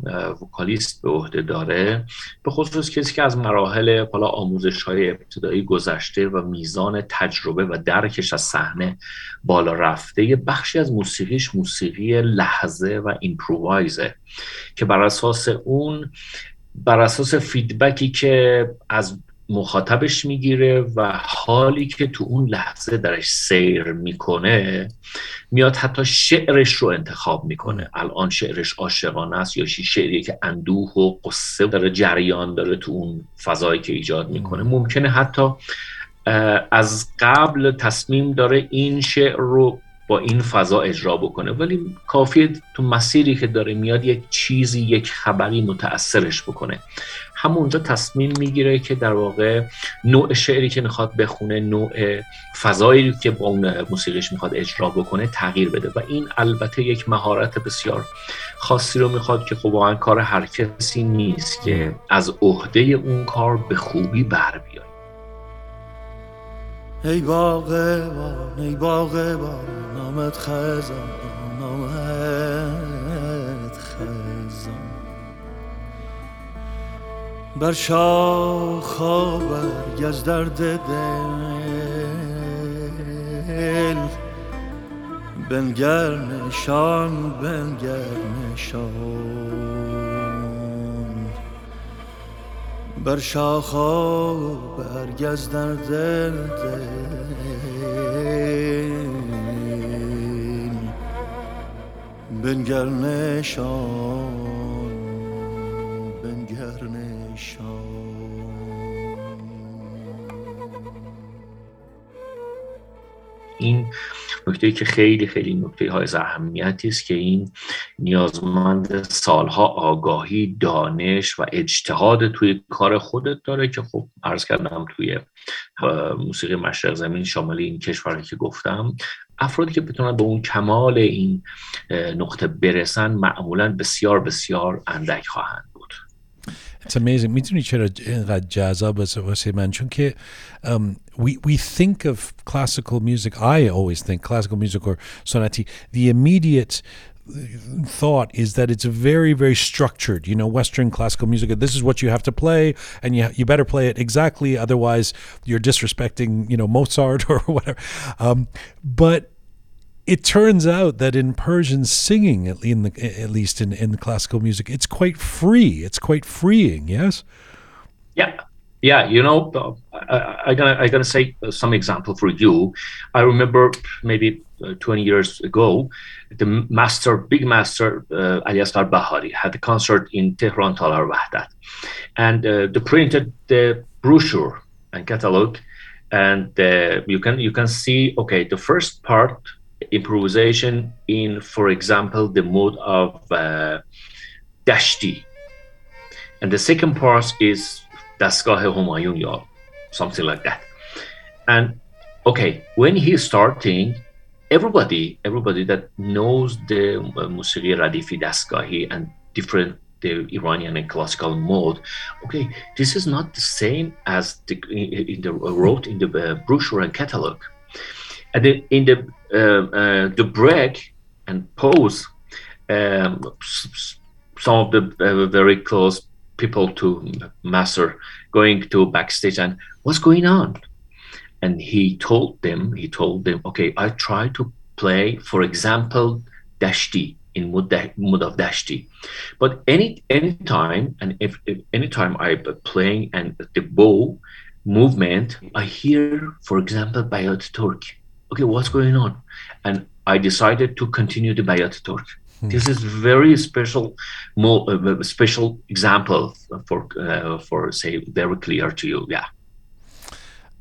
وکالیست به عهده داره، به خصوص کسی که از مراحل حالا آموزش‌های ابتدایی گذشته و میزان تجربه و درکش از صحنه بالا رفته، یه بخشی از موسیقیش موسیقی لحظه و ایمپرووایزه که بر اساس اون بر اساس فیدبکی که از مخاطبش میگیره و حالی که تو اون لحظه درش سیر میکنه میاد حتی شعرش رو انتخاب میکنه. الان شعرش عاشقانه است یا شعریه که اندوه و قصه داره جریان داره تو اون فضایی که ایجاد میکنه. ممکنه حتی از قبل تصمیم داره این شعر رو با این فضا اجرا بکنه، ولی کافیه تو مسیری که داره میاد یک چیزی، یک خبری متأثرش بکنه. همونجا تصمیم میگیره که در واقع نوع شعری که میخواد بخونه، نوع فضایی که با اون موسیقیش میخواد اجرا بکنه تغییر بده، و این البته یک مهارت بسیار خاصی رو میخواد که خب واقعا کار هر کسی نیست که از عهده اون کار به خوبی بر بیاد. ای باغبان، ای باغبان، نامت خزان، نامت خزان، بر شاخا برگز درد دل، بنگر نشان، بنگر نشان، بر شاخا برگز درد دل، بنگر نشان، بنگر نشان. نکته‌ای که خیلی خیلی نکته های اهمیتی است که این نیازمند سالها آگاهی، دانش و اجتهاد توی کار خودت داره که خب عرض کردم توی موسیقی مشرق زمین شامل این کشوری که گفتم، افرادی که بتونن به اون کمال این نقطه برسن معمولاً بسیار بسیار اندک خواهند بود. It's amazing. میتونی چرا اینقدر جذاب است واسه من؟ چون که um, we we think of classical music. I always think classical music or sonati. The immediate thought is that it's very, very structured. You know, Western classical music. This is what you have to play, and you you better play it exactly. Otherwise, you're disrespecting, you know, Mozart or whatever. Um, but it turns out that in Persian singing, at least in, in classical music, it's quite free. It's quite freeing, yes? Yeah. Yeah, you know, I'm going I gonna say some example for you. I remember maybe twenty years ago, the master, big master, uh, Ali Asghar Bahari had a concert in Tehran, Talar Wahdat. And uh, they printed the brochure and catalog. And uh, you can you can see, okay, the first part, improvisation in, for example, the mode of uh, Dashti. And the second part is Dastgah Homayun or something like that. And okay, when he's starting, everybody, everybody that knows the uh, Musiqi Radifi Dastgahi and different the Iranian and classical mode, okay, this is not the same as the, in, in the wrote in the uh, brochure and catalog. And then in the uh, uh, the break and pause, um, some of the uh, very close people to Master going to backstage and what's going on, and he told them, he told them, okay, I try to play, for example, Dashti in mood of Dashti, but any any time and if, if any time I playing and the bow movement, I hear, for example, Bayat Turk. Okay, what's going on? And I decided to continue the Bayat Turk. Hmm. This is very special, more uh, special example for uh, for say very clear to you. Yeah.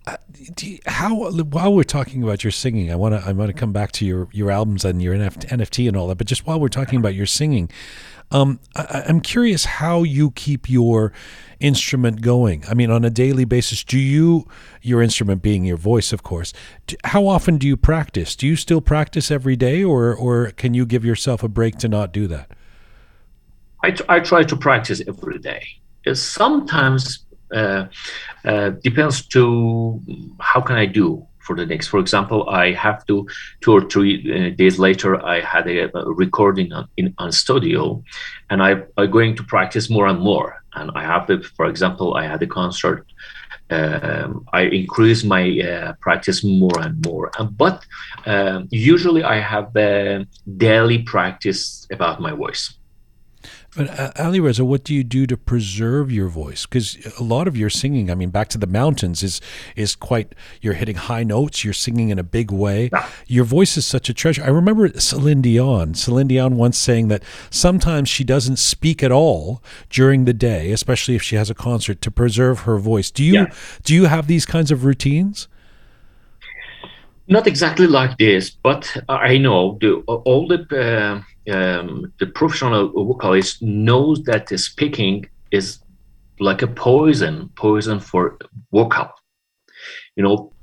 Uh, do you, how while we're talking about your singing, I want to I want to come back to your, your albums and your N F T and all that. But just while we're talking about your singing, um, I, I'm curious how you keep your instrument going. I mean, on a daily basis, do you your instrument being your voice, of course? Do, how often do you practice? Do you still practice every day, or or can you give yourself a break to not do that? I t- I try to practice every day. Sometimes. Uh, uh, depends to how can I do for the next. For example, I have to two or three uh, days later. I had a, a recording on, in on studio, and I am going to practice more and more. And I have, to, for example, I had a concert. Um, I increase my uh, practice more and more. And, but uh, usually, I have a daily practice about my voice. But uh, Alireza, what do you do to preserve your voice? Because a lot of your singing, I mean, Back to the Mountains is is quite, you're hitting high notes, you're singing in a big way. Yeah. Your voice is such a treasure. I remember Celine Dion, Celine Dion once saying that sometimes she doesn't speak at all during the day, especially if she has a concert, to preserve her voice. Do you, yeah. do you have these kinds of routines? Not exactly like this, but I know the, all the uh, um, the professional vocalists knows that the speaking is like a poison, poison for vocal, you know,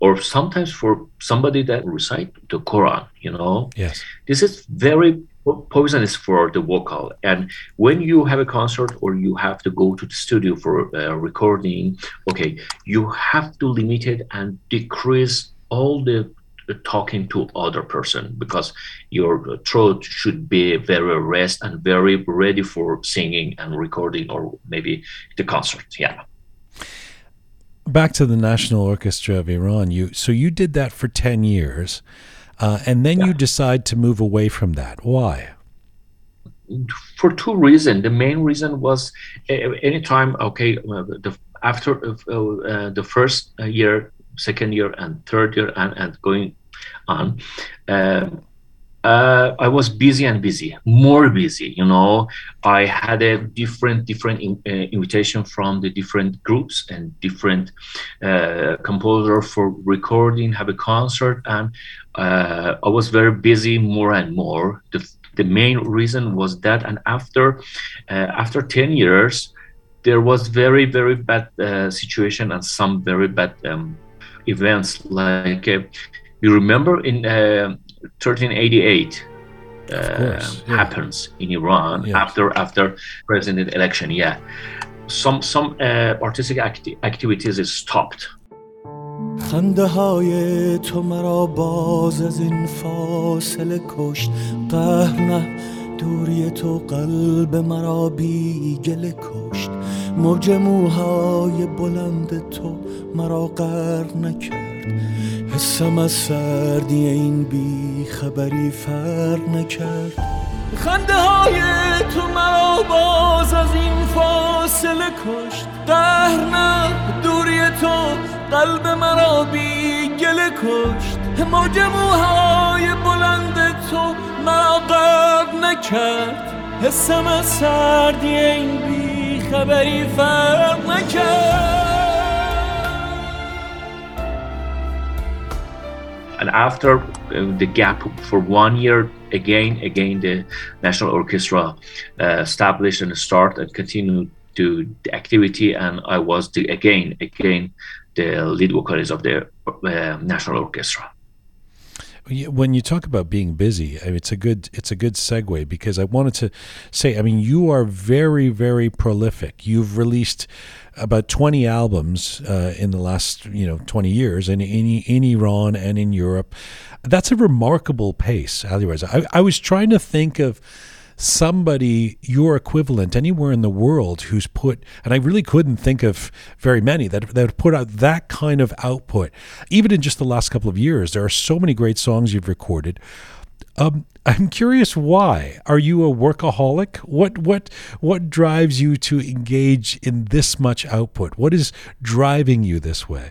or sometimes for somebody that recite the Quran, you know. Yes, this is very poisonous for the vocal. And when you have a concert or you have to go to the studio for uh, recording, okay, you have to limit it and decrease all the talking to other person, because your throat should be very rest and very ready for singing and recording or maybe the concert. Yeah. Back to the National Orchestra of Iran. You so you did that for ten years, uh, and then yeah. you decide to move away from that. Why? For two reasons. The main reason was uh, anytime. Okay, the, after uh, uh, the first year. Second year and third year and, and going on, uh, uh, I was busy and busy, more busy. You know, I had a different different in, uh, invitation from the different groups and different uh, composer for recording, have a concert, and uh, I was very busy more and more. The the main reason was that, and after uh, after ten years, there was very very bad uh, situation and some very bad. Um, events like uh, you remember in uh, thirteen eighty-eight uh, course, yeah. happens in Iran yeah. after after president election yeah some some uh, artistic acti- activities is stopped. خنده های تو مرا باز از این فاصله کشت قهر نه دوری تو قلب مرا بی گله کشت موج موهای بلند تو مرا غرق نکرد حسم از سردی این بی خبری فرق نکرد خنده های تو مرا باز از این فاصله کشت قهر نه دوری تو قلب مرا بی گله کشت موج موهای بلند تو مرا غرق نکرد حسم از سردی این بی خبری فرق نکرد. And after uh, the gap for one year, again, again, the National Orchestra uh, established and started and continued to the activity. And I was the, again, again, the lead vocalist of the uh, National Orchestra. When you talk about being busy, it's a good it's a good segue, because I wanted to say, I mean, you are very, very prolific. You've released about twenty albums uh, in the last, you know, twenty years in, in in Iran and in Europe. That's a remarkable pace, Alireza. I, I was trying to think of somebody, your equivalent anywhere in the world, who's put, and I really couldn't think of very many that that put out that kind of output. Even in just the last couple of years, there are so many great songs you've recorded. Um, I'm curious, why are you a workaholic? What what what drives you to engage in this much output? What is driving you this way?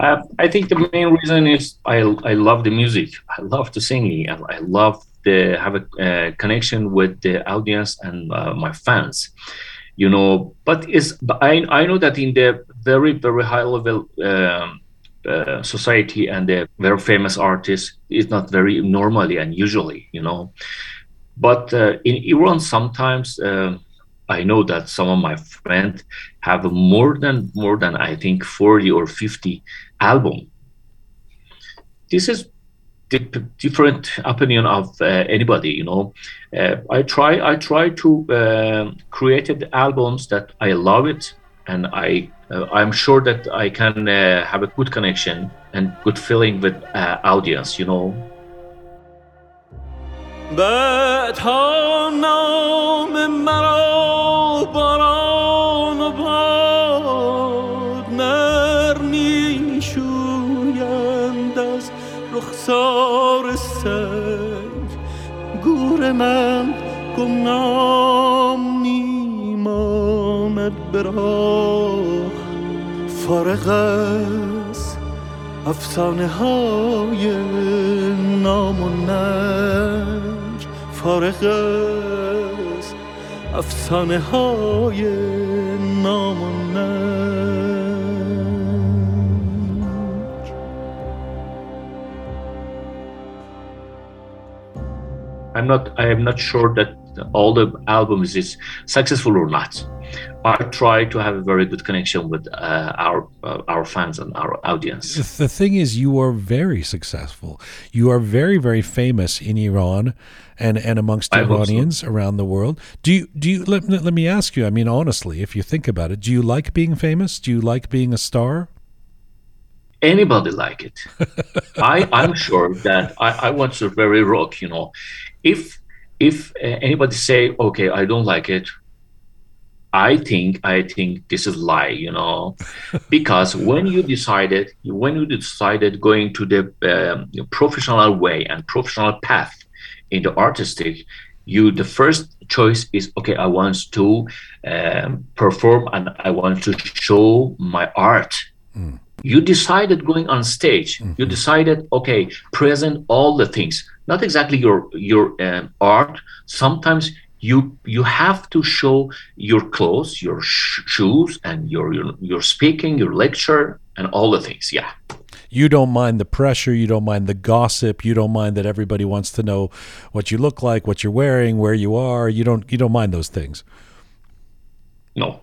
Uh, I think the main reason is I I love the music. I love to sing. I, I love to have a uh, connection with the audience and uh, my fans, you know. But is I I know that in the very very high level um, uh, society and the very famous artists, it's not very normally and usually, you know. But uh, in Iran sometimes. Uh, I know that some of my friends have more than more than I think forty or fifty album. This is di- different opinion of uh, anybody, you know. Uh, I try I try to uh, create albums that I love it, and I uh, I'm sure that I can uh, have a good connection and good feeling with uh, audience, you know. But how now, سار سنگ گور من گمنام نیماند براخ فارغ از افسانه های نام و ننگ فارغ از افسانه های نام و ننگ I'm not. I am not sure that all the albums is successful or not. I try to have a very good connection with uh, our uh, our fans and our audience. The thing is, you are very successful. You are very very famous in Iran, and, and amongst Iranians so. around the world. Do you do you let let me ask you? I mean, honestly, if you think about it, do you like being famous? Do you like being a star? Anybody like it? I I'm sure that I I want to very rock, you know. If if uh, anybody say, okay, I don't like it, I think I think this is lie, you know, because when you decided when you decided going to the um, professional way and professional path in the artistic, you the first choice is okay. I want to um, perform and I want to show my art. Mm. You decided going on stage. Mm-hmm. You decided, okay, present all the things. Not exactly your your um, art. Sometimes you you have to show your clothes, your sh- shoes, and your, your your speaking, your lecture, and all the things. Yeah. You don't mind the pressure. You don't mind the gossip. You don't mind that everybody wants to know what you look like, what you're wearing, where you are. You don't you don't mind those things. No.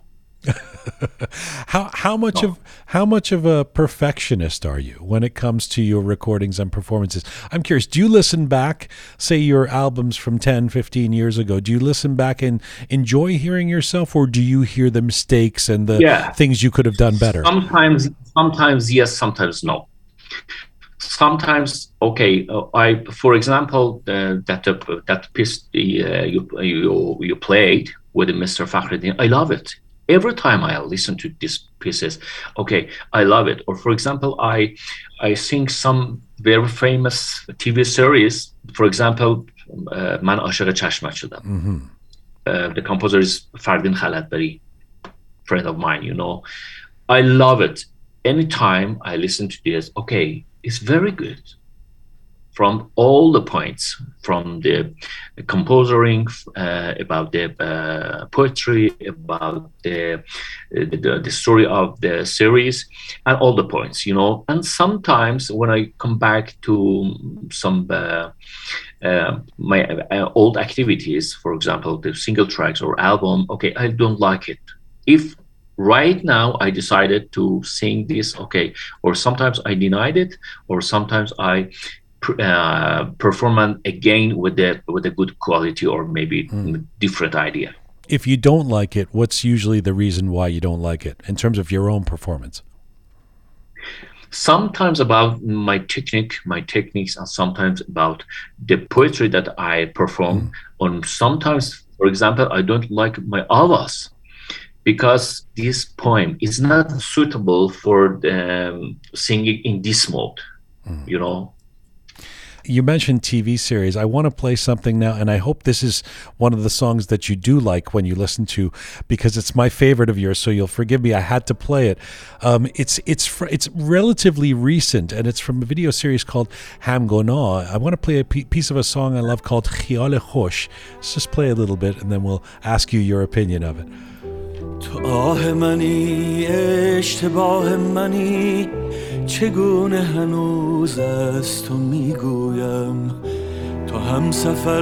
how how much oh. of how much of a perfectionist are you when it comes to your recordings and performances? I'm curious, do you listen back, say your albums from ten, fifteen years ago, do you listen back and enjoy hearing yourself, or do you hear the mistakes and the yeah. things you could have done better? Sometimes sometimes yes, sometimes no. Sometimes okay, uh, I for example uh, that uh, that piece uh, you, you you played with Mister Fakhreddini, I love it. Every time I listen to these pieces, okay, I love it. Or for example, I I sing some very famous T V series. For example, uh, Man Osheghe Chashmat Shodam. Mm-hmm. Uh, the composer is Faridin Khalatbari, friend of mine, you know. I love it. Anytime I listen to this, okay, it's very good. From all the points, from the composing, uh, about the uh, poetry, about the, the the story of the series, and all the points, you know. And sometimes when I come back to some uh, uh, my uh, old activities, for example, the single tracks or album, okay, I don't like it. If right now I decided to sing this, okay, or sometimes I denied it, or sometimes I. Uh, performance again with the with a good quality or maybe mm. different idea. If you don't like it, what's usually the reason why you don't like it in terms of your own performance? Sometimes about my technique, my techniques, and sometimes about the poetry that I perform. Mm. And sometimes, for example, I don't like my Avaz because this poem is not suitable for the, um, singing in this mode. Mm. You know. You mentioned T V series. I want to play something now, and I hope this is one of the songs that you do like when you listen to, because it's my favorite of yours, so you'll forgive me. I had to play it. Um, it's it's fr- it's relatively recent, and it's from a video series called Hamgona. I want to play a p- piece of a song I love called Khiyal Khosh. Let's just play a little bit, and then we'll ask you your opinion of it. تو آه منی اشتباه منی چگونه هنوز از تو میگویم تو هم سفر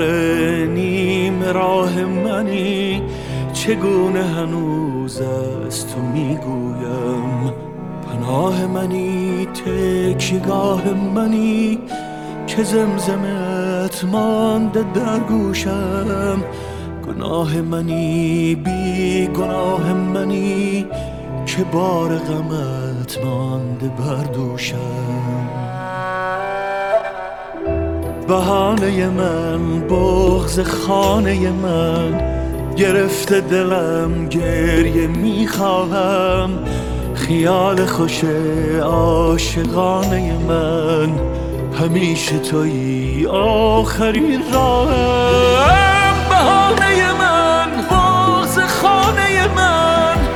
نیم راه منی چگونه هنوز از تو میگویم پناه منی تکیگاه منی که زمزمت مانده در گوشم گناه منی بی گناه منی که بار غمت مانده بر دوشم بهانه من بغض خانه من گرفته دلم گریه میخواهم خیال خوش عاشقانه من همیشه تویی آخرین راهم بهانه من بغض خانه من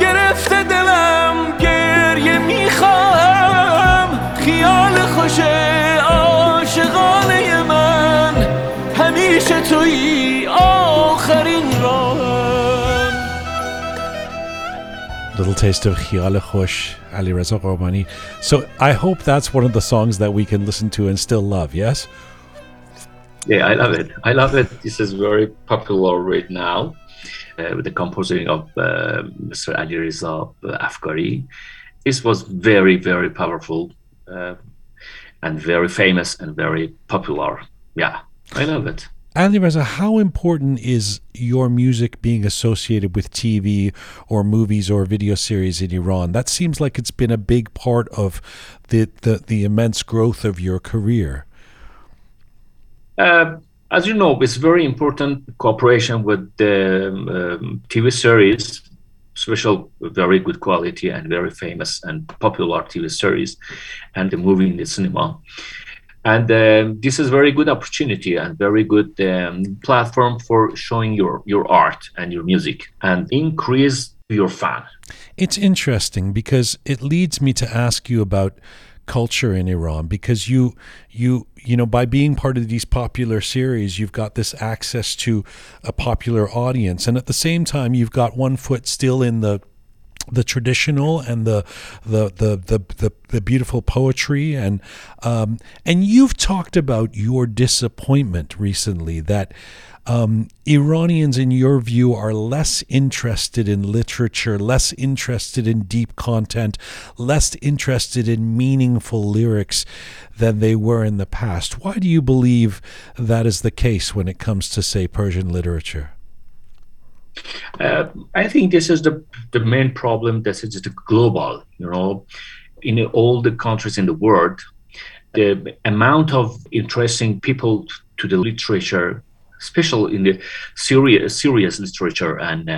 گرفته دلم گریه میخواهم خیال خوش عاشقانه من همیشه تویی آخرین راهم. Little taste of خیال خوش, Alireza Ghorbani. So I hope that's one of the songs that we can listen to and still love, yes? Yeah, I love it. I love it. This is very popular right now uh, with the composing of uh, Mister Alireza Afghari. This was very, very powerful uh, and very famous and very popular. Yeah, I love it. Alireza, how important is your music being associated with T V or movies or video series in Iran? That seems like it's been a big part of the, the, the immense growth of your career. Uh, as you know, it's very important cooperation with the um, um, T V series, special, very good quality and very famous and popular T V series, and the movie in the cinema. And uh, this is very good opportunity and very good um, platform for showing your, your art and your music and increase your fan. It's interesting because it leads me to ask you about culture in Iran, because you you you know by being part of these popular series you've got this access to a popular audience, and at the same time you've got one foot still in the the traditional and the the the the, the, the beautiful poetry, and um and you've talked about your disappointment recently that Um, Iranians, in your view, are less interested in literature, less interested in deep content, less interested in meaningful lyrics than they were in the past. Why do you believe that is the case when it comes to, say, Persian literature? Uh, I think this is the the main problem. This is the global, you know, in all the countries in the world, the amount of interesting people to the literature, especially in the serious, serious literature and uh,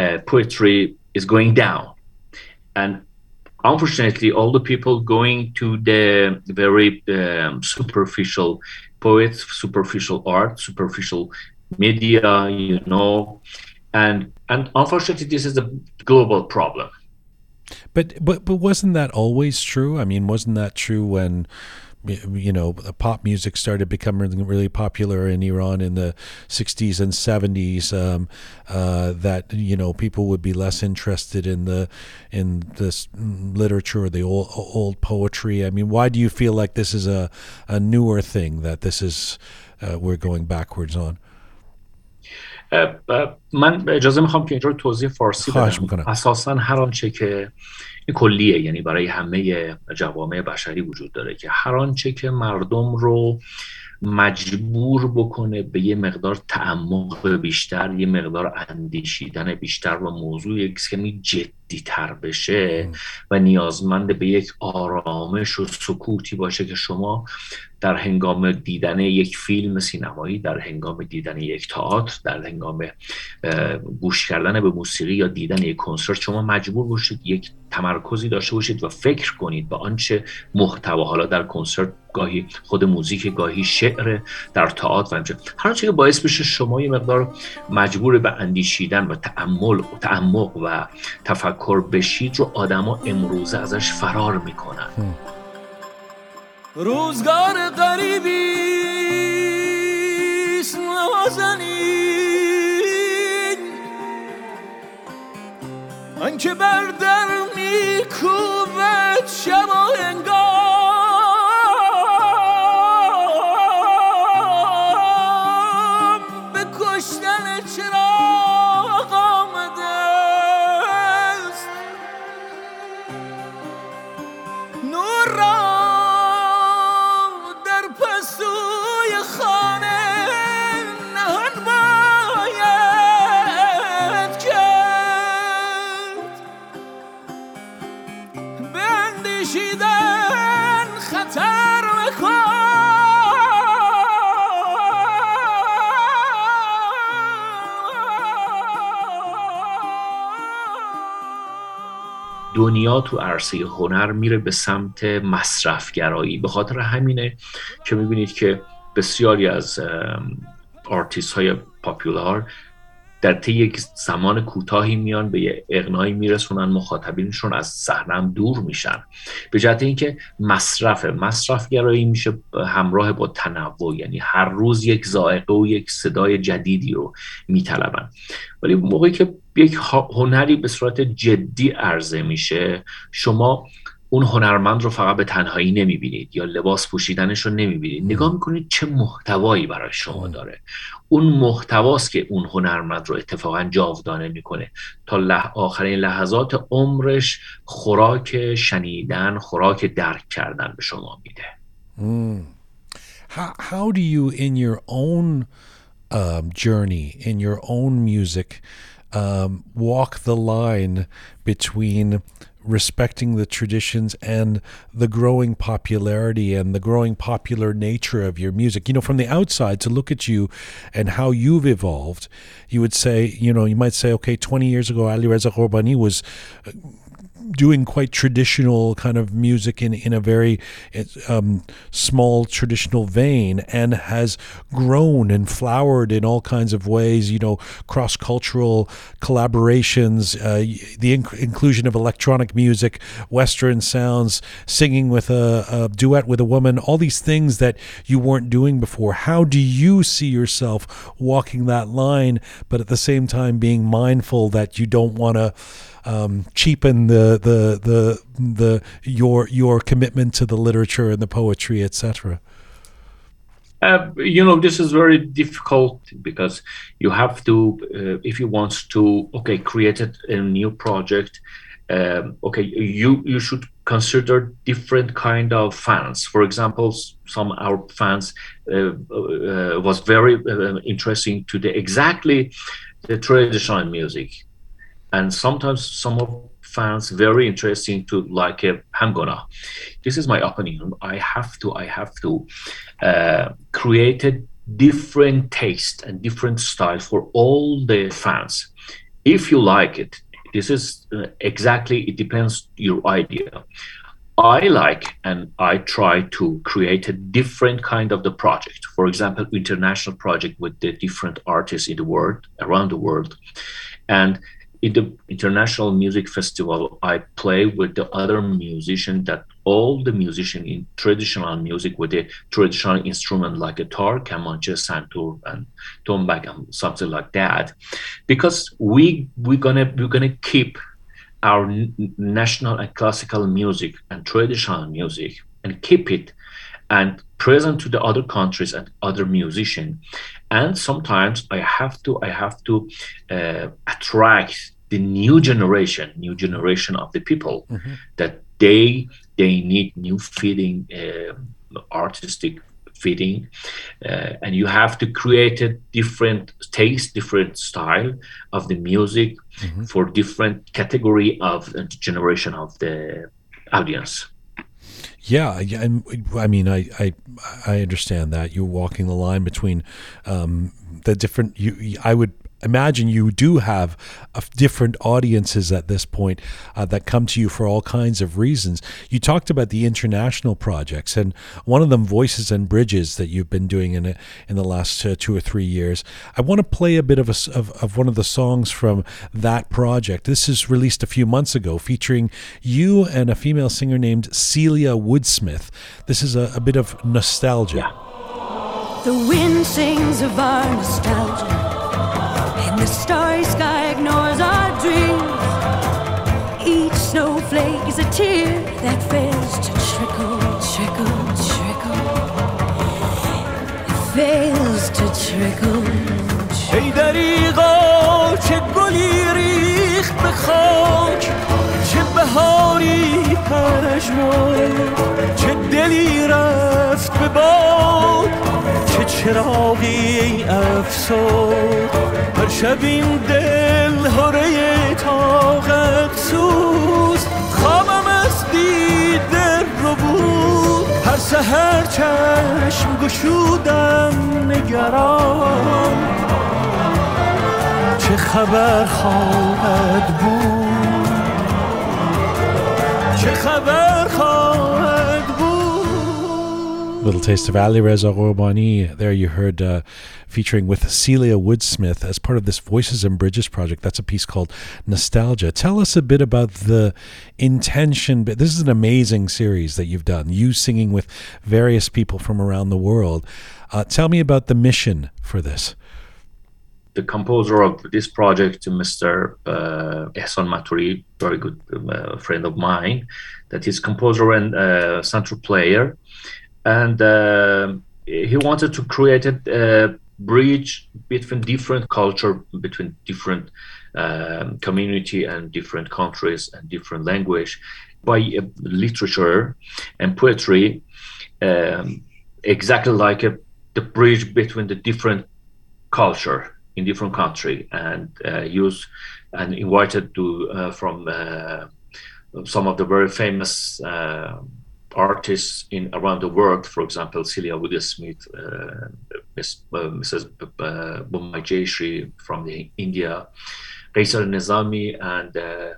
uh, poetry, is going down. And unfortunately, all the people going to the very um, superficial poets, superficial art, superficial media, you know. And and unfortunately, this is a global problem. But but, but wasn't that always true? I mean, wasn't that true when, you know, pop music started becoming really popular in Iran in the sixties and seventies, um, uh, that, you know, people would be less interested in the in this literature or the old, old poetry? I mean, why do you feel like this is a, a newer thing, that this is, uh, we're going backwards on? من اجازه میخوام که اینجا توضیح فارسی بدم. اساساً هر آنچه که این کلیه، یعنی برای همه جوامع بشری وجود داره که هر آنچه که مردم رو مجبور بکنه به یه مقدار تعمق بیشتر، یه مقدار اندیشیدن بیشتر و موضوع یک کمی جدی عادی‌تر بشه و نیازمند به یک آرامش و سکوتی باشه که شما در هنگام دیدن یک فیلم سینمایی، در هنگام دیدن یک تئاتر، در هنگام گوش کردن به موسیقی یا دیدن یک کنسرت شما مجبور باشید یک تمرکزی داشته باشید و فکر کنید به آنچه محتوا، حالا در کنسرت گاهی خود موزیک، گاهی شعر، در تئاتر و همچنین هر چیزی که باعث بشه شما یه مقدار مجبور به اندیشیدن و تأمل و تعمق و تفکر بشید رو آدما امروزه ازش فرار میکنن. روزگار غریبی است نازنین، آنچه بر در میکوبد شب و هنگام به کشتن چراغ آمده است. نور دنیا تو عرصه هنر میره به سمت مصرفگرایی. به خاطر همینه که میبینید که بسیاری از آرتیست های پاپولار در طی یک زمان کوتاهی میان به یه اغنایی میرسونن، مخاطبینشون از صحنه دور میشن به جهت اینکه مصرف مصرفگرایی میشه همراه با تنوع، یعنی هر روز یک ذائقه و یک صدای جدیدی رو میطلبن. ولی موقعی که یک هنری به صورت جدی عرضه میشه شما اون هنرمند رو فقط به تنهایی نمیبینید یا لباس پوشیدنش رو نمیبینید، نگاه میکنید چه محتوایی برای شما داره. اون محتواست که اون هنرمند رو اتفاقا جاودانه میکنه تا لح... آخرین لحظات عمرش خوراک شنیدن، خوراک درک کردن به شما میده. How, how do you in your own uh, journey, in your own music um, walk the line between respecting the traditions and the growing popularity and the growing popular nature of your music? You know, from the outside to look at you and how you've evolved, you would say, you know, you might say, okay, twenty years ago, Alireza Ghorbani was doing quite traditional kind of music in, in a very um, small traditional vein and has grown and flowered in all kinds of ways, you know, cross-cultural collaborations, uh, the inc- inclusion of electronic music, Western sounds, singing with a, a duet with a woman, all these things that you weren't doing before. How do you see yourself walking that line, but at the same time being mindful that you don't want to Um, cheapen the, the the the your your commitment to the literature and the poetry, et cetera? Uh, you know, this is very difficult because you have to, uh, if you want to, okay, create a new project. Um, okay, you you should consider different kind of fans. For example, some of our fans uh, uh, was very uh, interesting to the exactly the traditional music. And sometimes some of fans very interesting to like a Hangona. This is my opinion. I have to I have to uh, create a different taste and different style for all the fans. If you like it, this is uh, exactly, it depends your idea. I like and I try to create a different kind of the project. For example, international project with the different artists in the world, around the world. And in the International Music Festival, I play with the other musicians, that all the musicians in traditional music with a traditional instrument like guitar, kamancha, santur, and tombak, and something like that, because we we're gonna we're gonna keep our national and classical music and traditional music and keep it and present to the other countries and other musicians. And sometimes I have to I have to uh, attract the new generation, new generation of the people, mm-hmm. that they they need new feeling, uh, artistic fitting, uh, and you have to create a different taste, different style of the music mm-hmm. for different category of uh, generation of the audience. Yeah, and I mean, I, I I understand that you're walking the line between um, the different. You, I would imagine you do have a different audiences at this point uh, that come to you for all kinds of reasons. You talked about the international projects, and one of them, Voices and Bridges, that you've been doing in a, in the last uh, two or three years. I want to play a bit of, a, of of one of the songs from that project. This is released a few months ago, featuring you and a female singer named Celia Woodsmith. This is a, a bit of nostalgia. Yeah. The wind sings of our nostalgia. The starry sky ignores our dreams. Each snowflake is a tear that fails to trickle, trickle, trickle. It fails to trickle. Hey, dariqa, che guli rikh be khak, che bahari parash moy, che deli raft be bad. چراغی افسوس هر شب این دل هره طاقت سوز خوابم از دیده رو بود هر سحر چشم گشودم نگران چه خبر خواهد بود چه خبر خواهد بود. Little taste of Alireza Ghorbani. There you heard uh, featuring with Celia Woodsmith as part of this Voices and Bridges project. That's a piece called Nostalgia. Tell us a bit about the intention. But this is an amazing series that you've done, you singing with various people from around the world. Uh, tell me about the mission for this. The composer of this project, Mister Uh, Hesam Nasseri, very good uh, friend of mine, that is composer and uh, central player. And uh, he wanted to create a uh, bridge between different culture, between different um, community and different countries and different language by uh, literature and poetry, um, exactly like a, the bridge between the different culture in different country. And uh, used and invited to uh, from uh, some of the very famous uh, artists in around the world, for example, Celia Woodsmith, uh, Miss, uh, Missus Bommai Jayashree from the India, Raisal Nizami, and uh,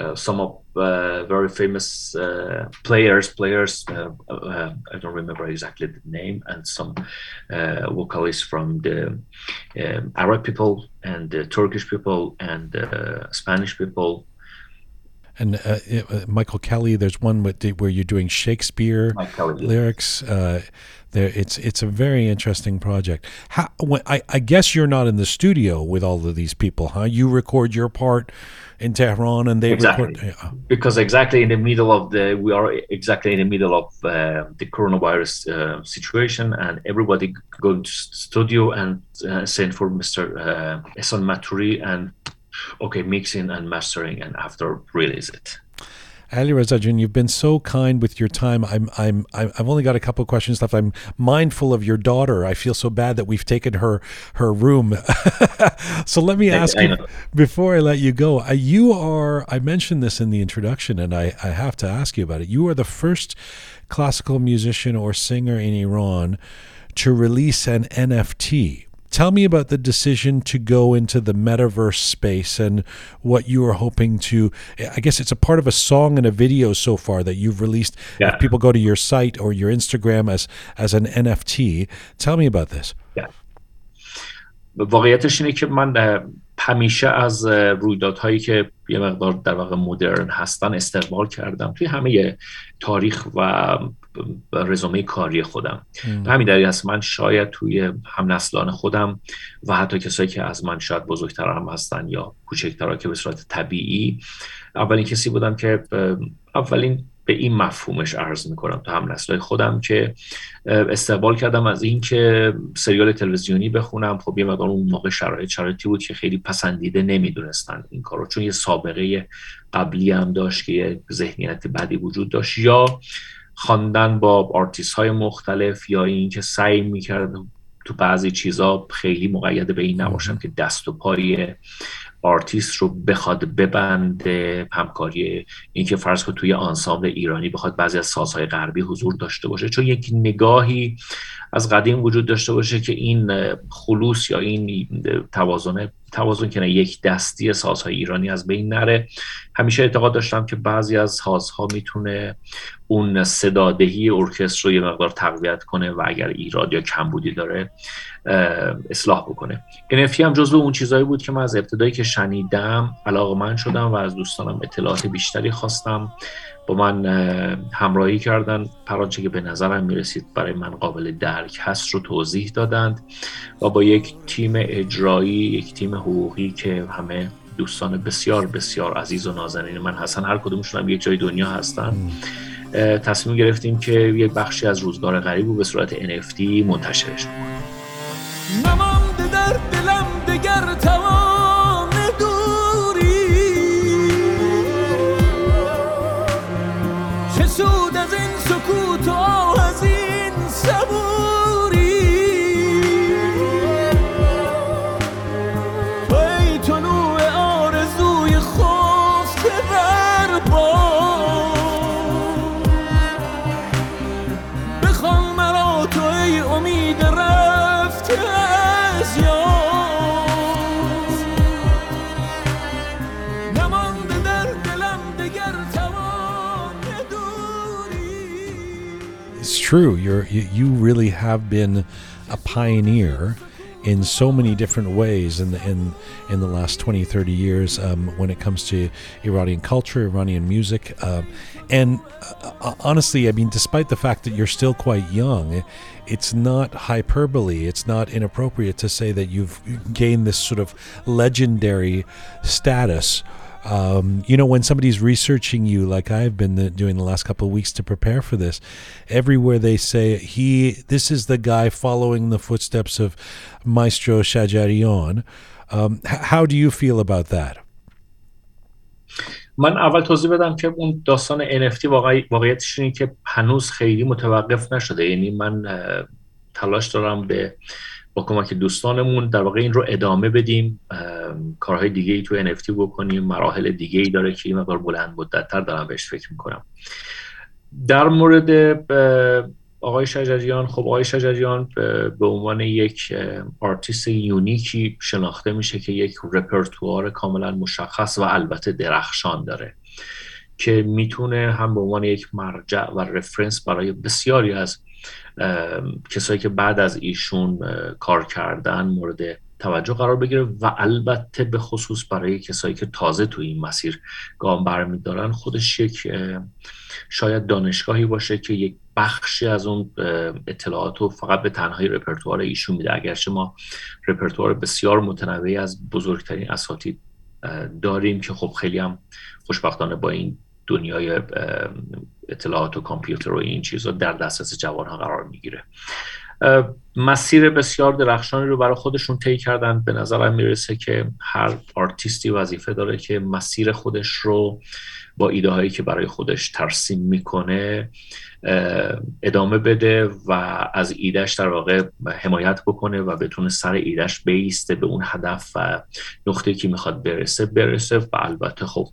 uh, some of uh, very famous uh, players, players, uh, uh, I don't remember exactly the name, and some uh, vocalists from the um, Arab people and the Turkish people and uh, Spanish people. And uh, it, uh, Michael Kelly, there's one with, where you're doing Shakespeare lyrics. Uh, there, it's it's a very interesting project. How, when, I, I guess you're not in the studio with all of these people, huh? You record your part in Tehran, and they exactly. record uh, because exactly in the middle of the we are exactly in the middle of uh, the coronavirus uh, situation, and everybody going to studio and uh, send for Mister Uh, Hesam Nasseri and. Okay, mixing and mastering, and after release it. Alireza Ghorbani, you've been so kind with your time. I'm, I'm, I've only got a couple of questions left. I'm mindful of your daughter. I feel so bad that we've taken her, her room. So let me ask I, you I before I let you go. You are. I mentioned this in the introduction, and I, I have to ask you about it. You are the first classical musician or singer in Iran to release an N F T. Tell me about the decision to go into the metaverse space and what you are hoping to, I guess it's a part of a song and a video so far that you've released. Yeah. If people go to your site or your Instagram as, as an N F T. Tell me about this. Yeah. واقعیتش اینه که من همیشه از رویدادهایی که یه مقدار در واقع مدرن هستن استقبال کردم توی همه تاریخ و رزومه کاری خودم. همین دلیل هست من شاید توی هم نسلان خودم و حتی کسایی که از من شاید بزرگتر هم هستن یا کوچکترها که به صورت طبیعی اولین کسی بودم که اولین به این مفهومش عرض میکنم تو هم نسلای خودم که استقبال کردم از این که سریال تلویزیونی بخونم. خب یه مقدار اون موقع شرایط شرایطی بود که خیلی پسندیده نمیدونستن این کارو، چون یه سابقه قبلی هم داشت که ذهنیت بدی وجود داشت یا خواندن با آرتیست های مختلف یا اینکه سعی میکردم تو بعضی چیزا خیلی مقید به این نباشم که دست و پای آرتیست رو بخواد ببنده، همکاری اینکه فرض کن توی آنسامبل ایرانی بخواد بعضی از سازهای غربی حضور داشته باشه، چون یک نگاهی از قدیم وجود داشته باشه که این خلوص یا این توازن توازن که نه یک دستی سازهای ایرانی از بین نره. همیشه اعتقاد داشتم که بعضی از سازها میتونه اون صدادهی ارکستر رو یه مقدار تقویت کنه و اگر ایراد یا کمبودی داره اصلاح بکنه. ان اف تی هم جزو اون چیزایی بود که من از ابتدایی که شنیدم علاقه‌مند شدم و از دوستانم اطلاعات بیشتری خواستم. با من همراهی کردن، پرانچه که به نظرم میرسید برای من قابل درک هست رو توضیح دادند و با یک تیم اجرایی، یک تیم حقوقی که همه دوستان بسیار بسیار عزیز و نازنین من هستن، هر کدومشون هم یک جای دنیا هستن، تصمیم گرفتیم که یک بخشی از روزگار غریب رو به صورت ان اف تی منتشرش کنیم. نمانده در دلم دگر توان دوری چه سود از این سکوت و از این صبوری ای طلوع آرزوی خفته در بام بخوان مرا تو ای امید رفته It's true. You're, you you really have been a pioneer in so many different ways in the, in in the last twenty, thirty years um, when it comes to Iranian culture, Iranian music, uh, and uh, honestly, I mean, despite the fact that you're still quite young, it's not hyperbole. It's not inappropriate to say that you've gained this sort of legendary status. Um, you know, when somebody's researching you, like I've been doing the last couple of weeks to prepare for this, everywhere they say, he, this is the guy following the footsteps of Maestro Shajarian. Um, h- how do you feel about that? من اول توضیح بدم که اون داستان ان اف تی واقعی واقعیتش اینه که هنوز خیلی متوقف نشده. یعنی من تلاش دارم به با کمک دوستانمون در واقع این رو ادامه بدیم، کارهای دیگه ای تو ان اف تی بکنیم، مراحل دیگه ای داره که این مقدار بلند مدت‌تر دارم بهش فکر میکنم. در مورد آقای شجریان، خب آقای شجریان به عنوان یک آرتیست یونیکی شناخته میشه که یک رپرتوار کاملا مشخص و البته درخشان داره که میتونه هم به عنوان یک مرجع و رفرنس برای بسیاری از کسایی که بعد از ایشون کار کردن مورد توجه قرار بگیره و البته به خصوص برای کسایی که تازه توی این مسیر گام برمی‌دارن خودش یک شاید دانشگاهی باشه که یک بخشی از اون اطلاعاتو فقط به تنهایی رپرتوار ایشون میده، اگرچه ما رپرتوار بسیار متنوعی از بزرگترین اساتید داریم که خب خیلی هم خوشبختانه با این دنیای اطلاعات و کامپیوتر و این چیزا در دسترس جوانها قرار میگیره. مسیر بسیار درخشانی رو برای خودشون طی کردن. به نظرم میرسه که هر آرتیستی وظیفه داره که مسیر خودش رو با ایده هایی که برای خودش ترسیم میکنه ادامه بده و از ایدهش در واقع حمایت بکنه و بتونه سر ایدهش بیسته، به اون هدف و نقطه‌ای که میخواد برسه برسه و البته خب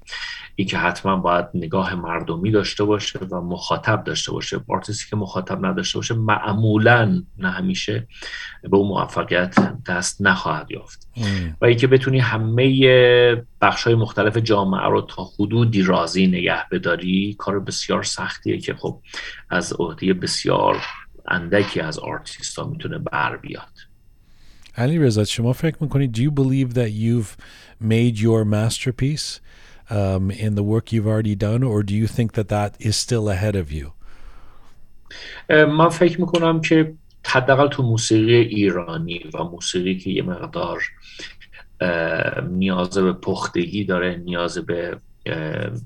این که حتما باید نگاه مردمی داشته باشه و مخاطب داشته باشه. آرتیستی که مخاطب نداشته باشه معمولاً نه همیشه به اون موفقیت دست نخواهد یافت و اینکه بتونی همه بخش‌های مختلف جامعه رو تا حدودی راضی نگه بداری کار بسیار سختیه که خب از عهده بسیار اندکی از آرتیستا میتونه بر بیاد. علیرضا شما فکر میکنید do you believe that you've made your masterpiece um, in the work you've already done or do you think that that is still ahead of you? من فکر میکنم که حداقل تو موسیقی ایرانی و موسیقی که یه مقدار نیاز به پختگی داره، نیاز به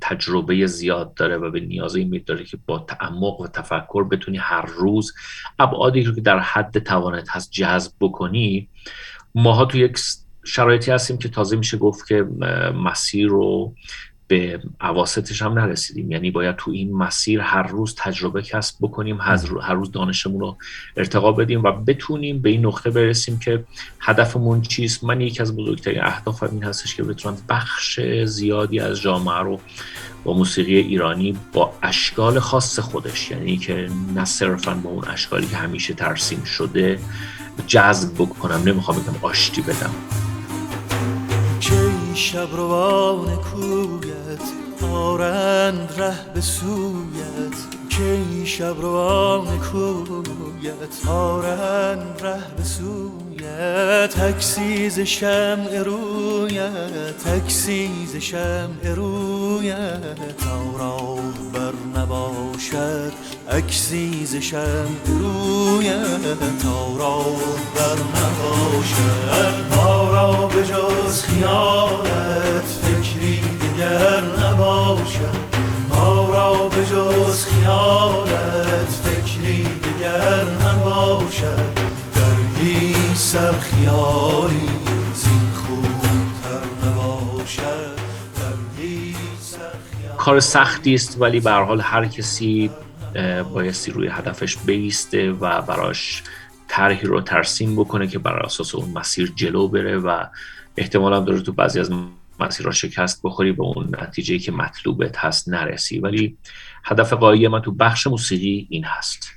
تجربه زیاد داره و به نیاز این می‌داره که با تعمق و تفکر بتونی هر روز ابعادی رو که در حد توانت هست جذب بکنی. ماها تو یک شرایطی هستیم که تازه میشه گفت که مسیر رو به اواسطش هم نرسیدیم، یعنی باید تو این مسیر هر روز تجربه کسب بکنیم، هر روز دانشمون رو ارتقا بدیم و بتونیم به این نقطه برسیم که هدفمون چیست. من یکی از بزرگترین اهدافم این هستش که بتونم بخش زیادی از جامعه رو با موسیقی ایرانی با اشکال خاص خودش، یعنی که نه صرفاً با اون اشکالی که همیشه ترسیم شده جذب بکنم، نمیخوام بگم آشتی بدم. شب روان کویت آرند ره به سویت، که این شب روان کویت آرند ره به سویت، تکسیز شمع رویت، تکسیز شمع رویت، تا راه بر نباشد اکسیز شمع رویت، تا راه بر نباشد، ما را به جز خیالت فکری دیگر نباشد، ما را به جز خیالت فکری دیگر نباشد، در هیچ سر خیالی زین خوبتر نباشد، در هیچ سر خیالی. کار سختی است، ولی به هر حال هر کسی بایستی روی هدفش بیسته و براش طرحی رو ترسیم بکنه که بر اساس اون مسیر جلو بره و احتمال هم داره تو بعضی از مسیرها شکست بخوری، به اون نتیجه‌ای که مطلوبت هست نرسی، ولی هدف قایی من تو بخش موسیقی این هست.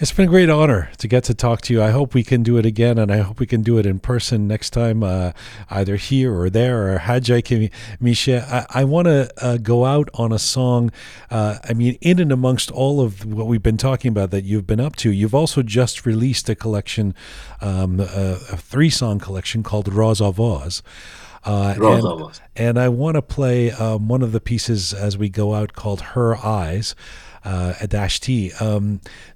It's been a great honor to get to talk to you. I hope we can do it again, and I hope we can do it in person next time, uh, either here or there, or Hajj Misha. I, I want to uh, go out on a song, uh, I mean, in and amongst all of what we've been talking about that you've been up to. You've also just released a collection, um, a, a three-song collection called Rosavaz. Uh, Rosavaz. And, and I want to play um, one of the pieces as we go out called Her Eyes. Uh, at Dashti. Um,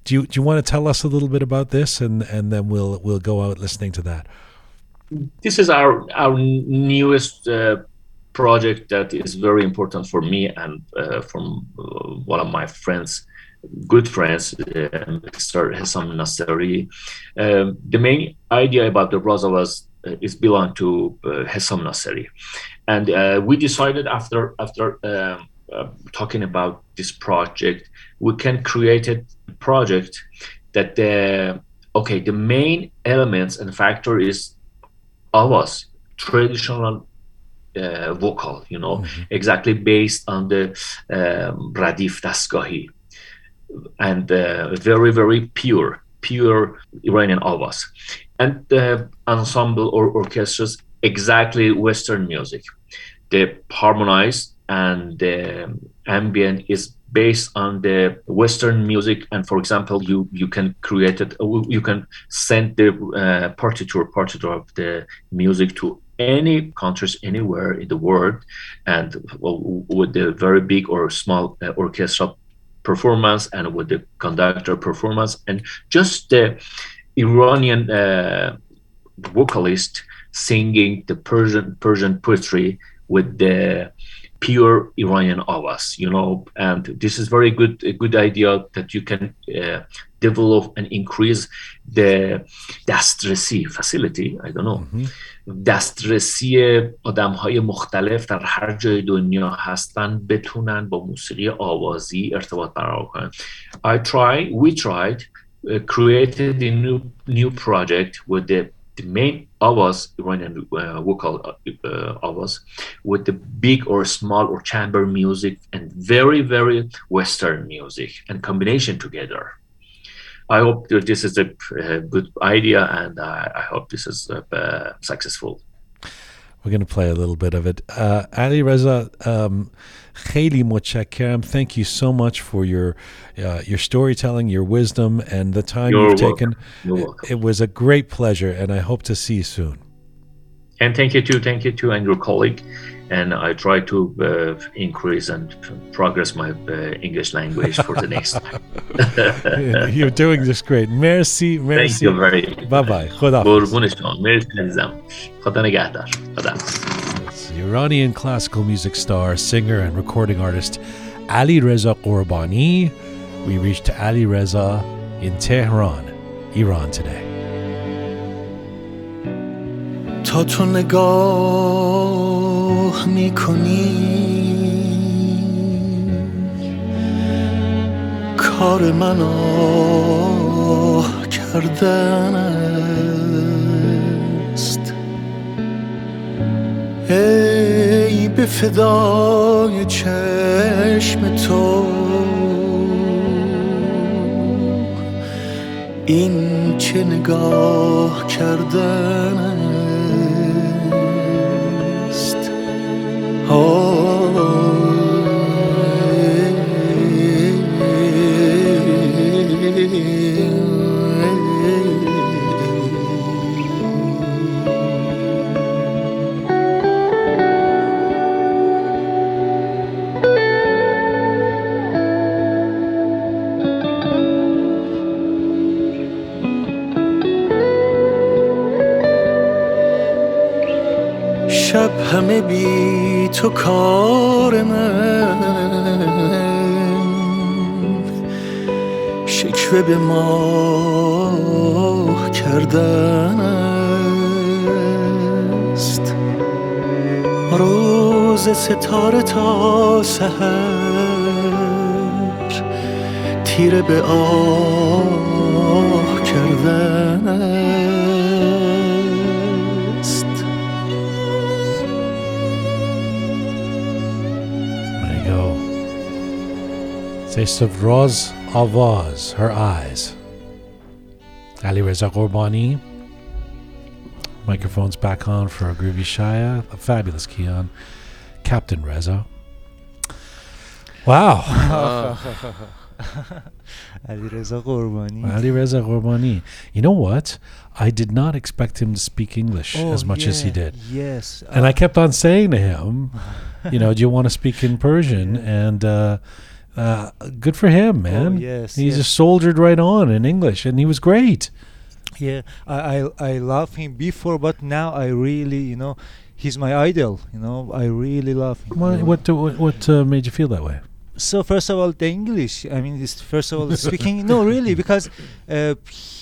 do you do you want to tell us a little bit about this, and, and then we'll we'll go out listening to that. This is our our newest uh, project that is very important for me and uh, from one of my friends, good friends, uh, Mister Hesam Nasseri. Um, the main idea about the Rosavaz uh, is belong to uh, Hesam Nasseri, and uh, we decided after after. Um, Uh, talking about this project, we can create a project that the okay the main elements and factor is Avaz, traditional uh, vocal, you know, mm-hmm. exactly based on the um, Radif Dastgahi, and uh, very very pure pure Iranian Avaz, and the uh, ensemble or orchestras exactly Western music. They harmonize. And the ambient is based on the Western music. And for example, you you can create it. You can send the uh, partiture, partiture of the music to any countries anywhere in the world, and with the very big or small uh, orchestra performance, and with the conductor performance, and just the Iranian uh, vocalist singing the Persian Persian poetry with the pure Iranian Avaz, you know, and this is very good, a good idea that you can uh, develop and increase the دسترسی facility. I don't know. Mm-hmm. دسترسی آدم‌های مختلف در هر جای دنیا هستن بتونن با موسیقی آوازی ارتباط برقرار کنن. I try, we tried, uh, created a new new project with the The main Avaz, Iranian uh, vocal uh, Avaz, with the big or small or chamber music and very, very Western music and combination together. I hope that this is a uh, good idea, and uh, I hope this is uh, uh, successful. We're going to play a little bit of it. Uh, Alireza, um, khayli mochakkaram, thank you so much for your uh, your storytelling, your wisdom, and the time You're you've welcome. taken. You're it, welcome. It was a great pleasure, and I hope to see you soon. And thank you too, thank you too, and your colleague. And I try to uh, increase and progress my uh, English language for the next time. You're doing this great. Merci, merci. Thank you very much. Bye-bye. Khuda hafiz. Iranian classical music star, singer, and recording artist Alireza Ghorbani. We reached Alireza in Tehran, Iran today. Ta to nigar شلوغ میکنی کار منو کردن است ای به فدای چشم تو این چه نگاه کردن است شب همه بی تو کار من شکوه به ماه کردن است روز ستاره تا سحر تیره به آه کردن Taste of Roz Avaz, Her Eyes. Alireza Ghorbani. Microphone's back on for a groovy Shaya. A fabulous Kian. Captain Reza. Wow. Alireza Ghorbani. Alireza Ghorbani. You know what? I did not expect him to speak English oh, as much yeah, as he did. Yes. And uh, I kept on saying to him, you know, do you want to speak in Persian? Yeah. And, uh, Uh, good for him, man. Oh, yes, he yes. just soldiered right on in English, and he was great. Yeah, I, I I love him before, but now I really, you know, he's my idol. You know, I really love him. What what what, what uh, made you feel that way? So first of all, the English. I mean, this, first of all, speaking. No, really, because uh,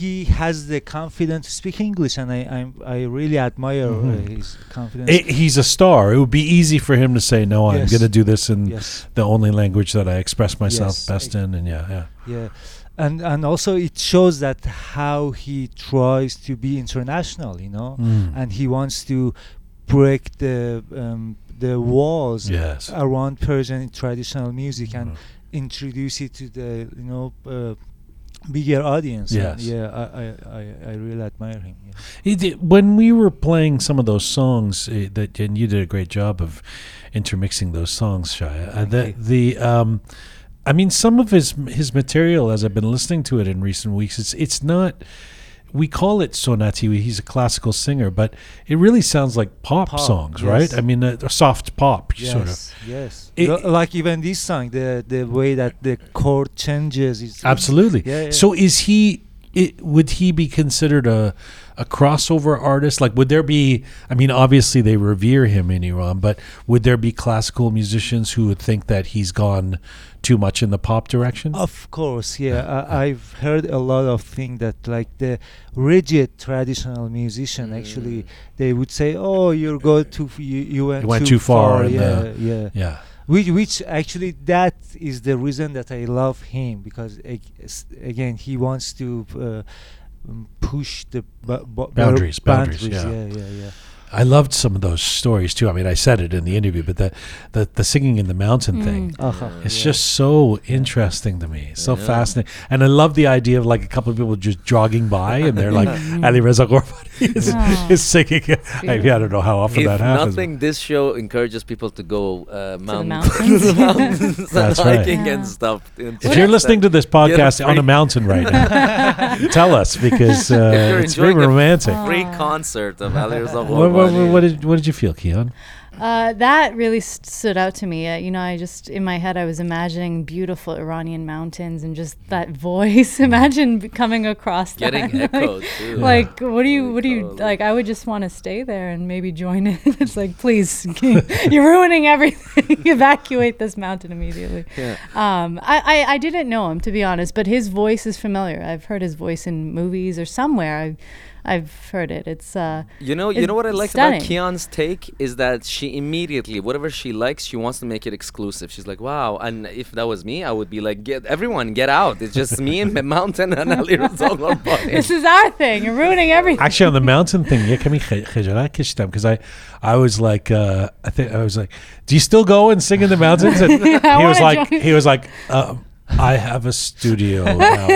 he has the confidence to speak English, and I I'm, I really admire mm-hmm. his confidence. It, he's a star. It would be easy for him to say, "No, yes. I'm going to do this in yes. the only language that I express myself yes. best I, in." And yeah, yeah, yeah, and and also it shows that how he tries to be international, you know, mm. and he wants to break the. Um, the walls yes. around Persian traditional music and mm. introduce it to the you know uh, bigger audience. Yes. Yeah, I, I, I, I really admire him. Yeah. It, when we were playing some of those songs, uh, that and you did a great job of intermixing those songs, Shaya. Uh, the the um, I mean, some of his his material, as I've been listening to it in recent weeks, it's it's not. We call it Sonati. He's a classical singer, but it really sounds like pop, pop songs, yes. right? I mean, a, a soft pop, yes, sort of. Yes, yes. L- like even this song, the the way that the chord changes. Is absolutely. Yeah, yeah. So is he, it, would he be considered a, a crossover artist? Like, would there be, I mean, obviously they revere him in Iran, but would there be classical musicians who would think that he's gone too much in the pop direction? Of course, yeah. yeah. I, I've heard a lot of things that, like, the rigid traditional musician, mm. actually, they would say, "Oh, you're go too, you, you went, you went too, too far." far. Yeah, the, yeah, yeah. Which, which actually, that is the reason that I love him, because again, he wants to uh, push the bu- bu- boundaries, boundaries. Boundaries, yeah, yeah, yeah. yeah. I loved some of those stories too. I mean, I said it in the interview, but the the, the singing in the mountain mm. thing, uh-huh, it's yeah. just so interesting to me, so yeah. fascinating. And I love the idea of like a couple of people just jogging by and they're like, Alireza Ghorbani is, yeah. is singing. I, I don't know how often if that happens. If nothing, this show encourages people to go uh, mountains, to the mountains and hiking yeah. and stuff. And if you're listening to this podcast a on a mountain right now, tell us, because uh, it's very romantic. A free concert of Alireza Ghorbani. What, what, what, did, what did you feel, Kian? Uh, that really st- stood out to me. Uh, you know, I just, in my head, I was imagining beautiful Iranian mountains and just that voice. Imagine b- coming across Getting that. Getting echoed, like, too. Like, yeah. what do you, what do you, like, I would just want to stay there and maybe join in. It's like, please, you're ruining everything. Evacuate this mountain immediately. Yeah. Um, I, I, I didn't know him, to be honest, but his voice is familiar. I've heard his voice in movies or somewhere. I, I've heard it. It's uh, you know, you know what I like about Kian's take is that she immediately, whatever she likes, she wants to make it exclusive. She's like, wow, and if that was me, I would be like, get everyone, get out. It's just me and the mountain and Alireza Ghorbani. This is our thing. You're ruining everything. Actually, on the mountain thing, yeah, because I, I was like, uh, I think I was like, do you still go and sing in the mountains? And yeah, he, was like, he was like, he was like. I have a studio now.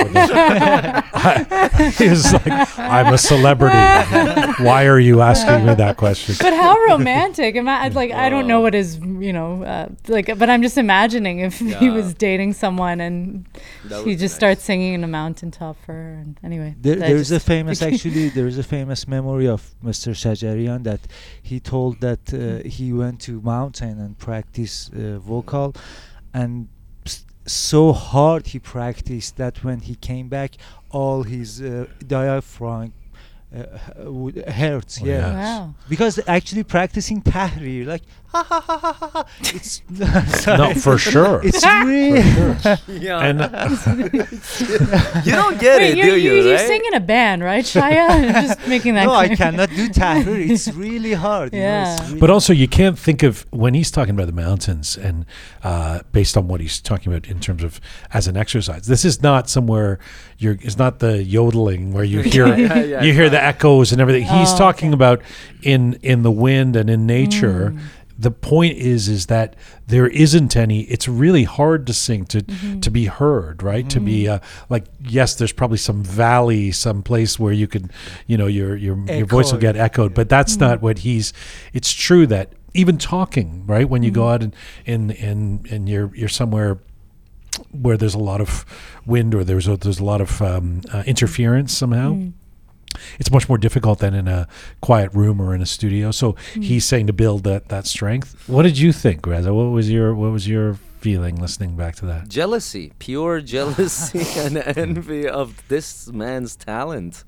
I, he was like, I'm a celebrity. Why are you asking me that question? But how romantic. Ima- like, wow. I don't know what is, you know, uh, like, but I'm just imagining if yeah. he was dating someone and he just nice. starts singing in a mountaintop for her. And anyway. There, there's a famous, actually, there's a famous memory of Mister Shajarian that he told that uh, he went to mountain and practiced uh, vocal, and so hard he practiced that when he came back, all his uh, diaphragm uh, would hurt. Oh, yeah, wow. Because actually practicing Tahrir, like ha ha ha ha ha, it's no, for sure. It's real. Sure. Yeah. And uh, you don't get Wait, it, do you? You, you right? sing in a band, right, Shaya? Just making that. No, clear. I cannot do Tahrir. It's really hard. Yeah. You know, really but also, you can't think of when he's talking about the mountains, and uh, based on what he's talking about in terms of as an exercise, this is not somewhere you're. It's not the yodeling where you hear yeah, yeah, you hear right. the echoes and everything. He's oh, talking okay. about in in the wind and in nature. Mm. The point is, is that there isn't any. It's really hard to sing to, mm-hmm. to be heard, right? Mm-hmm. To be uh, like, yes, there's probably some valley, some place where you can, you know, your your echoed. your voice will get echoed. But that's mm-hmm. not what he's. It's true that even talking, right? When you mm-hmm. go out and and and and you're you're somewhere where there's a lot of wind or there's a, there's a lot of um, uh, interference somehow. Mm-hmm. It's much more difficult than in a quiet room or in a studio. So mm. he's saying to build that, that strength. What did you think, Reza? What was your what was your feeling listening back to that? Jealousy, pure jealousy and envy of this man's talent,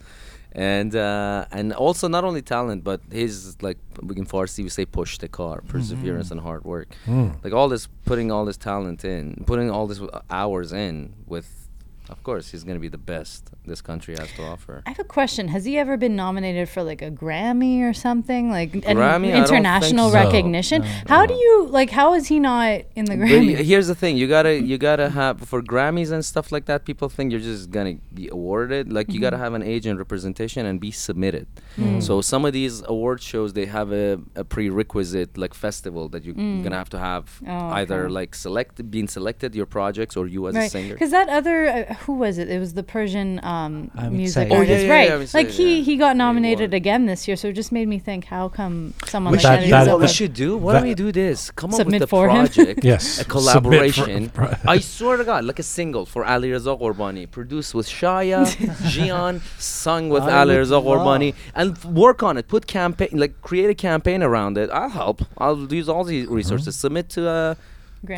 and uh, and also not only talent, but his, like in Farsi we say push the car, perseverance mm-hmm. and hard work, mm. like all this putting all this talent in, putting all this hours in with. Of course, he's going to be the best this country has to offer. I have a question. Has he ever been nominated for like a Grammy or something? Like Grammy, an international I don't think recognition? So. No, how no. do you, like, how is he not in the Grammy? But here's the thing. You got to, you got to have, for Grammys and stuff like that, people think you're just going to be awarded. Like, mm-hmm. you got to have an agent representation and be submitted. Mm-hmm. So some of these award shows, they have a, a prerequisite, like, festival that you're mm. going to have to have oh, either, okay. like, select, being selected, your projects, or you as right. a singer. Because that other... Uh, who was it? It was the Persian um, music artist, oh, yeah, yeah, right? Yeah, like say, he, yeah. he got nominated again this year, so it just made me think, how come someone Which like that? that, that what we should do? Why don't we do this? Come up with a project, yes, a collaboration. For, for I swear to God, like a single for Alireza Ghorbani, produced with Shaya, Jian, sung with Alireza Ghorbani, and f- work on it. Put campaign, like create a campaign around it. I'll help. I'll use all these resources. Mm-hmm. Submit to uh,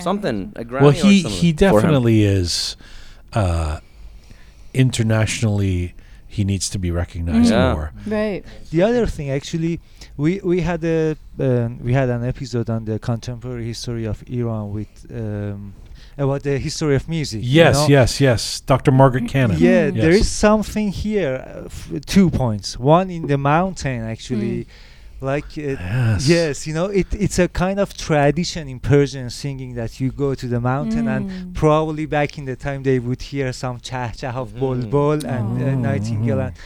something. A Grammy. Well, he or he definitely is. Uh, internationally, he needs to be recognized yeah. more. Right. The other thing, actually, we we had a uh, we had an episode on the contemporary history of Iran with um, about the history of music. Yes, you know? yes, yes. Doctor Margaret Cannon. Yeah, yes. There is something here. Uh, f- two points. One in the mountain, actually. Mm. Like uh, yes. yes, you know, it, it's a kind of tradition in Persian singing that you go to the mountain mm. and probably back in the time they would hear some chah-chah of mm. bulbul and oh. uh, nightingale. Mm. And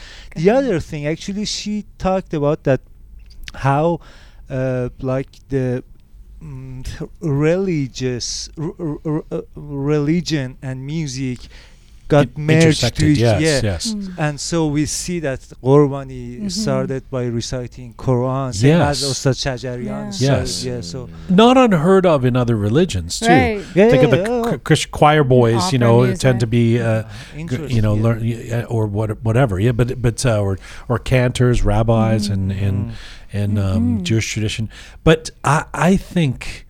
the other thing, actually, she talked about that how uh, like the mm, religious r- r- r- religion and music got merged to each yes, yeah. yes. Mm. And so we see that Ghorbani mm-hmm. started by reciting Quran, yes. as Ustad Shajarian yeah. yes. yeah, so not unheard of in other religions too. Right. Yeah, think yeah, of the yeah. c- c- choir boys, opera you know, music. tend to be uh, g- you know, yeah. learn or what, whatever, yeah, but but uh, or or cantors, rabbis, mm. and and mm. and um, mm-hmm. Jewish tradition. But I I think.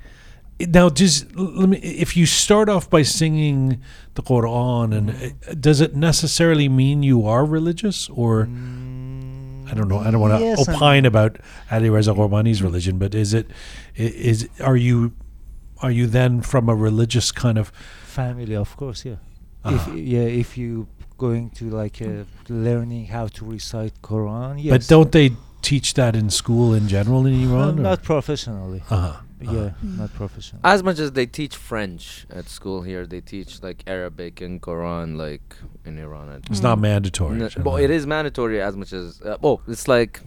Now, just let me. If you start off by singing the Quran, and uh, does it necessarily mean you are religious? Or mm, I don't know. I don't want to yes, opine about Alireza Ghorbani's religion, but is it is are you are you then from a religious kind of family? Of course, yeah. Uh-huh. If, yeah, if you going to like uh, learning how to recite Quran. Yes. But don't they teach that in school in general in Iran? Uh, not professionally. Uh-huh. Yeah, mm-hmm. Not professional. As much as they teach French at school here, they teach like Arabic and Quran like in Iran. It's mm-hmm. not mandatory. N- but it is mandatory as much as uh, oh, it's like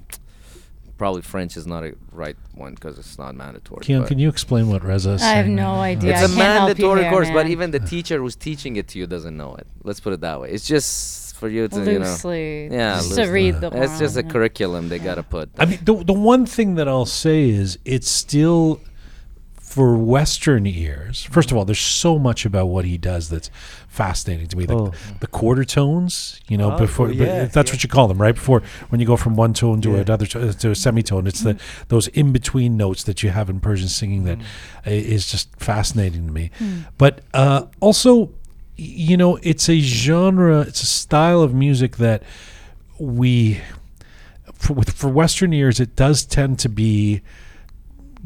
probably French is not a right one because it's not mandatory. Kian, can you explain what Reza is saying? I have no idea. It's I a mandatory there, course, man. But even the teacher who's teaching it to you doesn't know it. Let's put it that way. It's just for you to loosely, you know, yeah, just to read the. It's just a yeah. curriculum they yeah. gotta put. There. I mean, the the one thing that I'll say is it's still. For Western ears, first of all, there's so much about what he does that's fascinating to me. Like oh. the, the quarter tones, you know, oh, before yeah, that's yeah. what you call them, right? Before when you go from one tone to yeah. another to, to a semitone, it's mm. the those in between notes that you have in Persian singing that mm. is just fascinating to me. Mm. But uh, also, you know, it's a genre, it's a style of music that we, for, for Western ears, it does tend to be.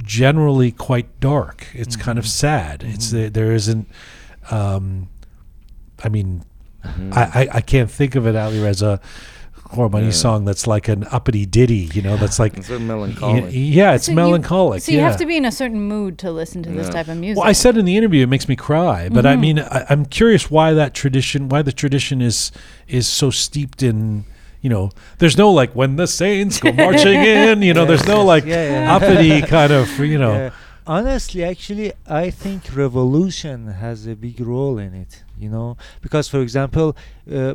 Generally quite dark. It's mm-hmm. kind of sad. Mm-hmm. It's uh, there isn't. Um, I mean, mm-hmm. I, I I can't think of an Alireza Ghorbani yeah. song that's like an uppity ditty. You know, that's like it's so melancholic. Y- yeah, it's so melancholic. You, so you yeah. have to be in a certain mood to listen to yeah. this type of music. Well, I said in the interview it makes me cry, but mm-hmm. I mean, I, I'm curious why that tradition, why the tradition is is so steeped in. You know, there's no like when the saints go marching in, you know, yeah, there's no like yeah, yeah. uppity kind of, you know. Yeah. Honestly, actually, I think revolution has a big role in it, you know, because, for example, uh,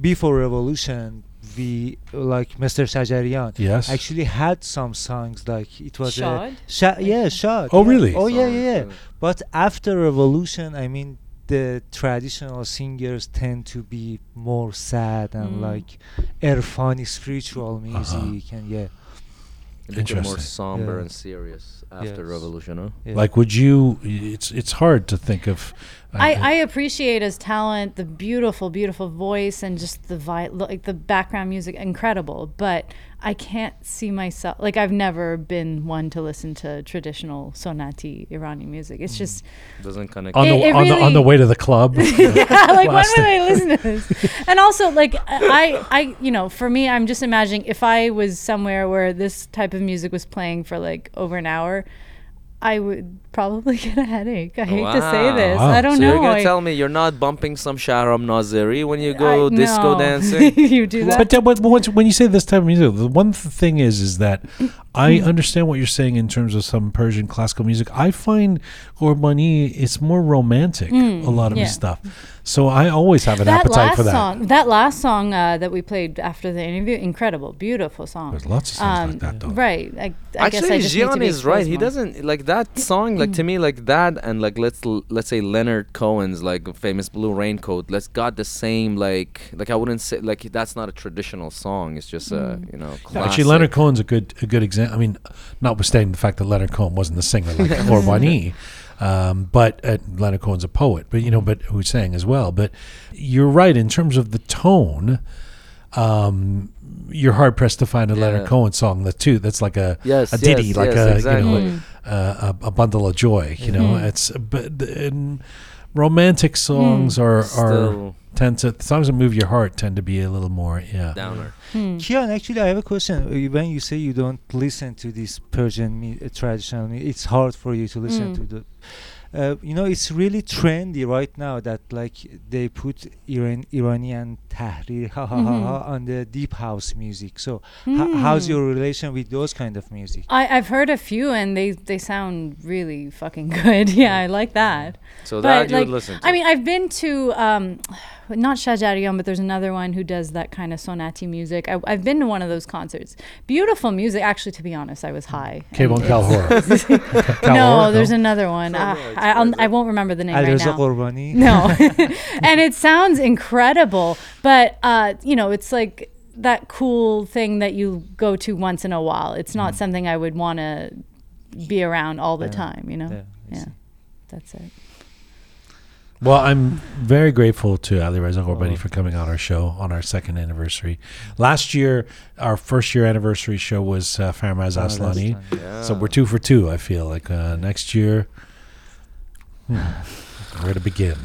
before revolution, we, like Mister Shajarian, yes. actually had some songs like it was Shad? a Shad, yeah, Shad. Oh, yeah. really? Oh, yeah, yeah, yeah. But after revolution, I mean, the traditional singers tend to be more sad and mm. like Irfani spiritual music uh-huh. and yeah. Interesting. More somber yeah. and serious after yes. revolution, huh? Yeah. Like would you, it's it's hard to think of. I, I, I appreciate his talent, the beautiful, beautiful voice and just the vi- like the background music, incredible. But I can't see myself, like I've never been one to listen to traditional Sonati Irani music. It's mm. just. Doesn't connect. On, it, the, it on, really the, on the way to the club. yeah, like when would I listen to this? And also like I, I, you know, for me, I'm just imagining if I was somewhere where this type of music was playing for like over an hour, I would probably get a headache. I hate wow. to say this. Wow. I don't so know. You're going to tell me you're not bumping some Shahram Nazari when you go I, disco no. dancing? You do that? But, but, but when you say this type of music, the one thing is is that I understand what you're saying in terms of some Persian classical music. I find Ghorbani, it's more romantic, mm, a lot of yeah. his stuff. So I always have an that appetite for that. Song, that last song uh, that we played after the interview, incredible, beautiful song. There's lots of songs um, like that, though. Right. I, I Actually, guess I just Jian need to is right. He more. Doesn't, like that song, like to me, like that, and like let's l- let's say Leonard Cohen's, like famous Blue Raincoat, let's got the same, like, like I wouldn't say, like that's not a traditional song. It's just mm. a, you know, classic. Actually, Leonard Cohen's a good a good example. I mean, notwithstanding the fact that Leonard Cohen wasn't the singer, like Ghorbani. Um, but uh, Leonard Cohen's a poet, but you know, but who sang as well. But you're right in terms of the tone. Um, you're hard pressed to find a yeah. Leonard Cohen song that too. That's like a yes, a ditty, yes, like yes, a exactly. you know, mm. uh, a, a bundle of joy. You mm-hmm. know, it's but and romantic songs mm. are are Still. tend to songs that move your heart tend to be a little more yeah downer. Mm. Kian, actually, I have a question. When you say you don't listen to this Persian me- uh, traditional, me- it's hard for you to listen mm. to the. Uh, you know, it's really trendy right now that like they put Iran- Iranian Tahrir ha, ha, mm-hmm. ha, ha, on the deep house music. So mm. ha- how's your relation with those kind of music? I, I've heard a few and they, they sound really fucking good. Yeah, I like that. So but that you like, would listen to. I mean, I've been to, um, not Shajarian, but there's another one who does that kind of sonati music. I, I've been to one of those concerts. Beautiful music. Actually, to be honest, I was high. Kebon Kalhor. No, there's no? another one. So uh, I, I'll, I won't remember the name Alireza right now. Ghorbani. No. And it sounds incredible. But, uh, you know, it's like that cool thing that you go to once in a while. It's not mm. something I would want to be around all the yeah. time, you know? Yeah, yeah. That's it. Well, I'm very grateful to Alireza Ghorbani oh. for coming on our show on our second anniversary. Last year, our first year anniversary show was uh, Farmaz oh, Aslani. Yeah. So we're two for two, I feel like. Uh, next year... Hmm. where to begin?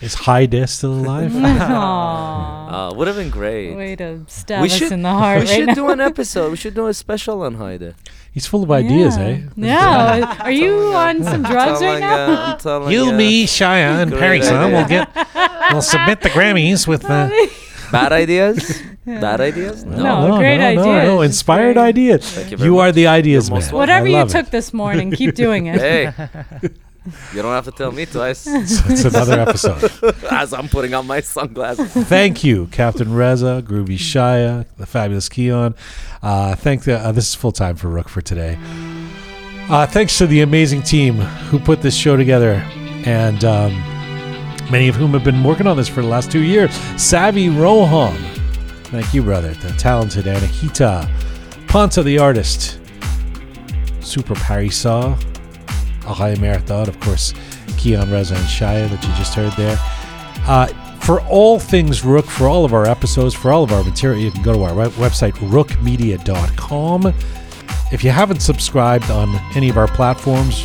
Is Haideh still alive? uh, would have been great. Way to stab we us should, in the heart. We right should now. do an episode. We should do a special on Haideh. He's full of ideas, yeah. eh? Yeah. Are you on some drugs right now? You, me, Shia, and Parkinson will get. We'll submit the Grammys with. Uh, Bad ideas? Yeah. Bad ideas? No, no, no great no, ideas. No, no. Inspired great. ideas. Thank you very you much. Are the ideas, man. Whatever you took it. this morning, keep doing it. Hey, you don't have to tell me twice. It's, it's another episode. As I'm putting on my sunglasses. Thank you, Captain Reza, Groovy Shia, the fabulous Keon. Uh, thank the, uh, this is full time for Rook for today. Uh, thanks to the amazing team who put this show together, and um, many of whom have been working on this for the last two years. Savvy Rohan. Thank you, brother. The talented Anahita. Ponta the artist. Super Parisa. Ahaya Marathod. Of course, Keon, Reza, and Shia that you just heard there. Uh, for all things Rook, for all of our episodes, for all of our material, you can go to our website, rook media dot com. If you haven't subscribed on any of our platforms,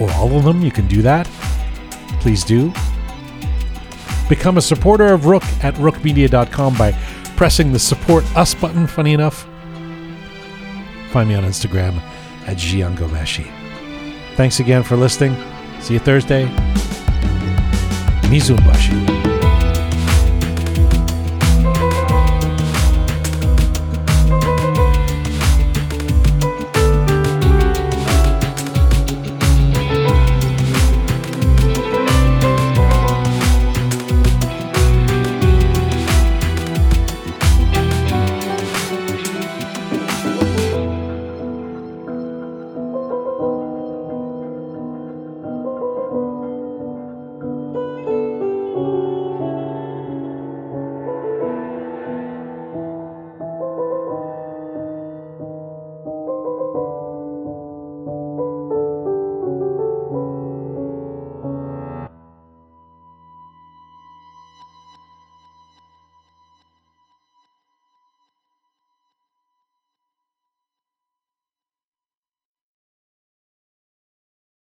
or all of them, you can do that. Please do. Become a supporter of Rook at rook media dot com by pressing the Support Us button, funny enough. Find me on Instagram at Jian Ghomeshi. Thanks again for listening. See you Thursday. Mizunbashi.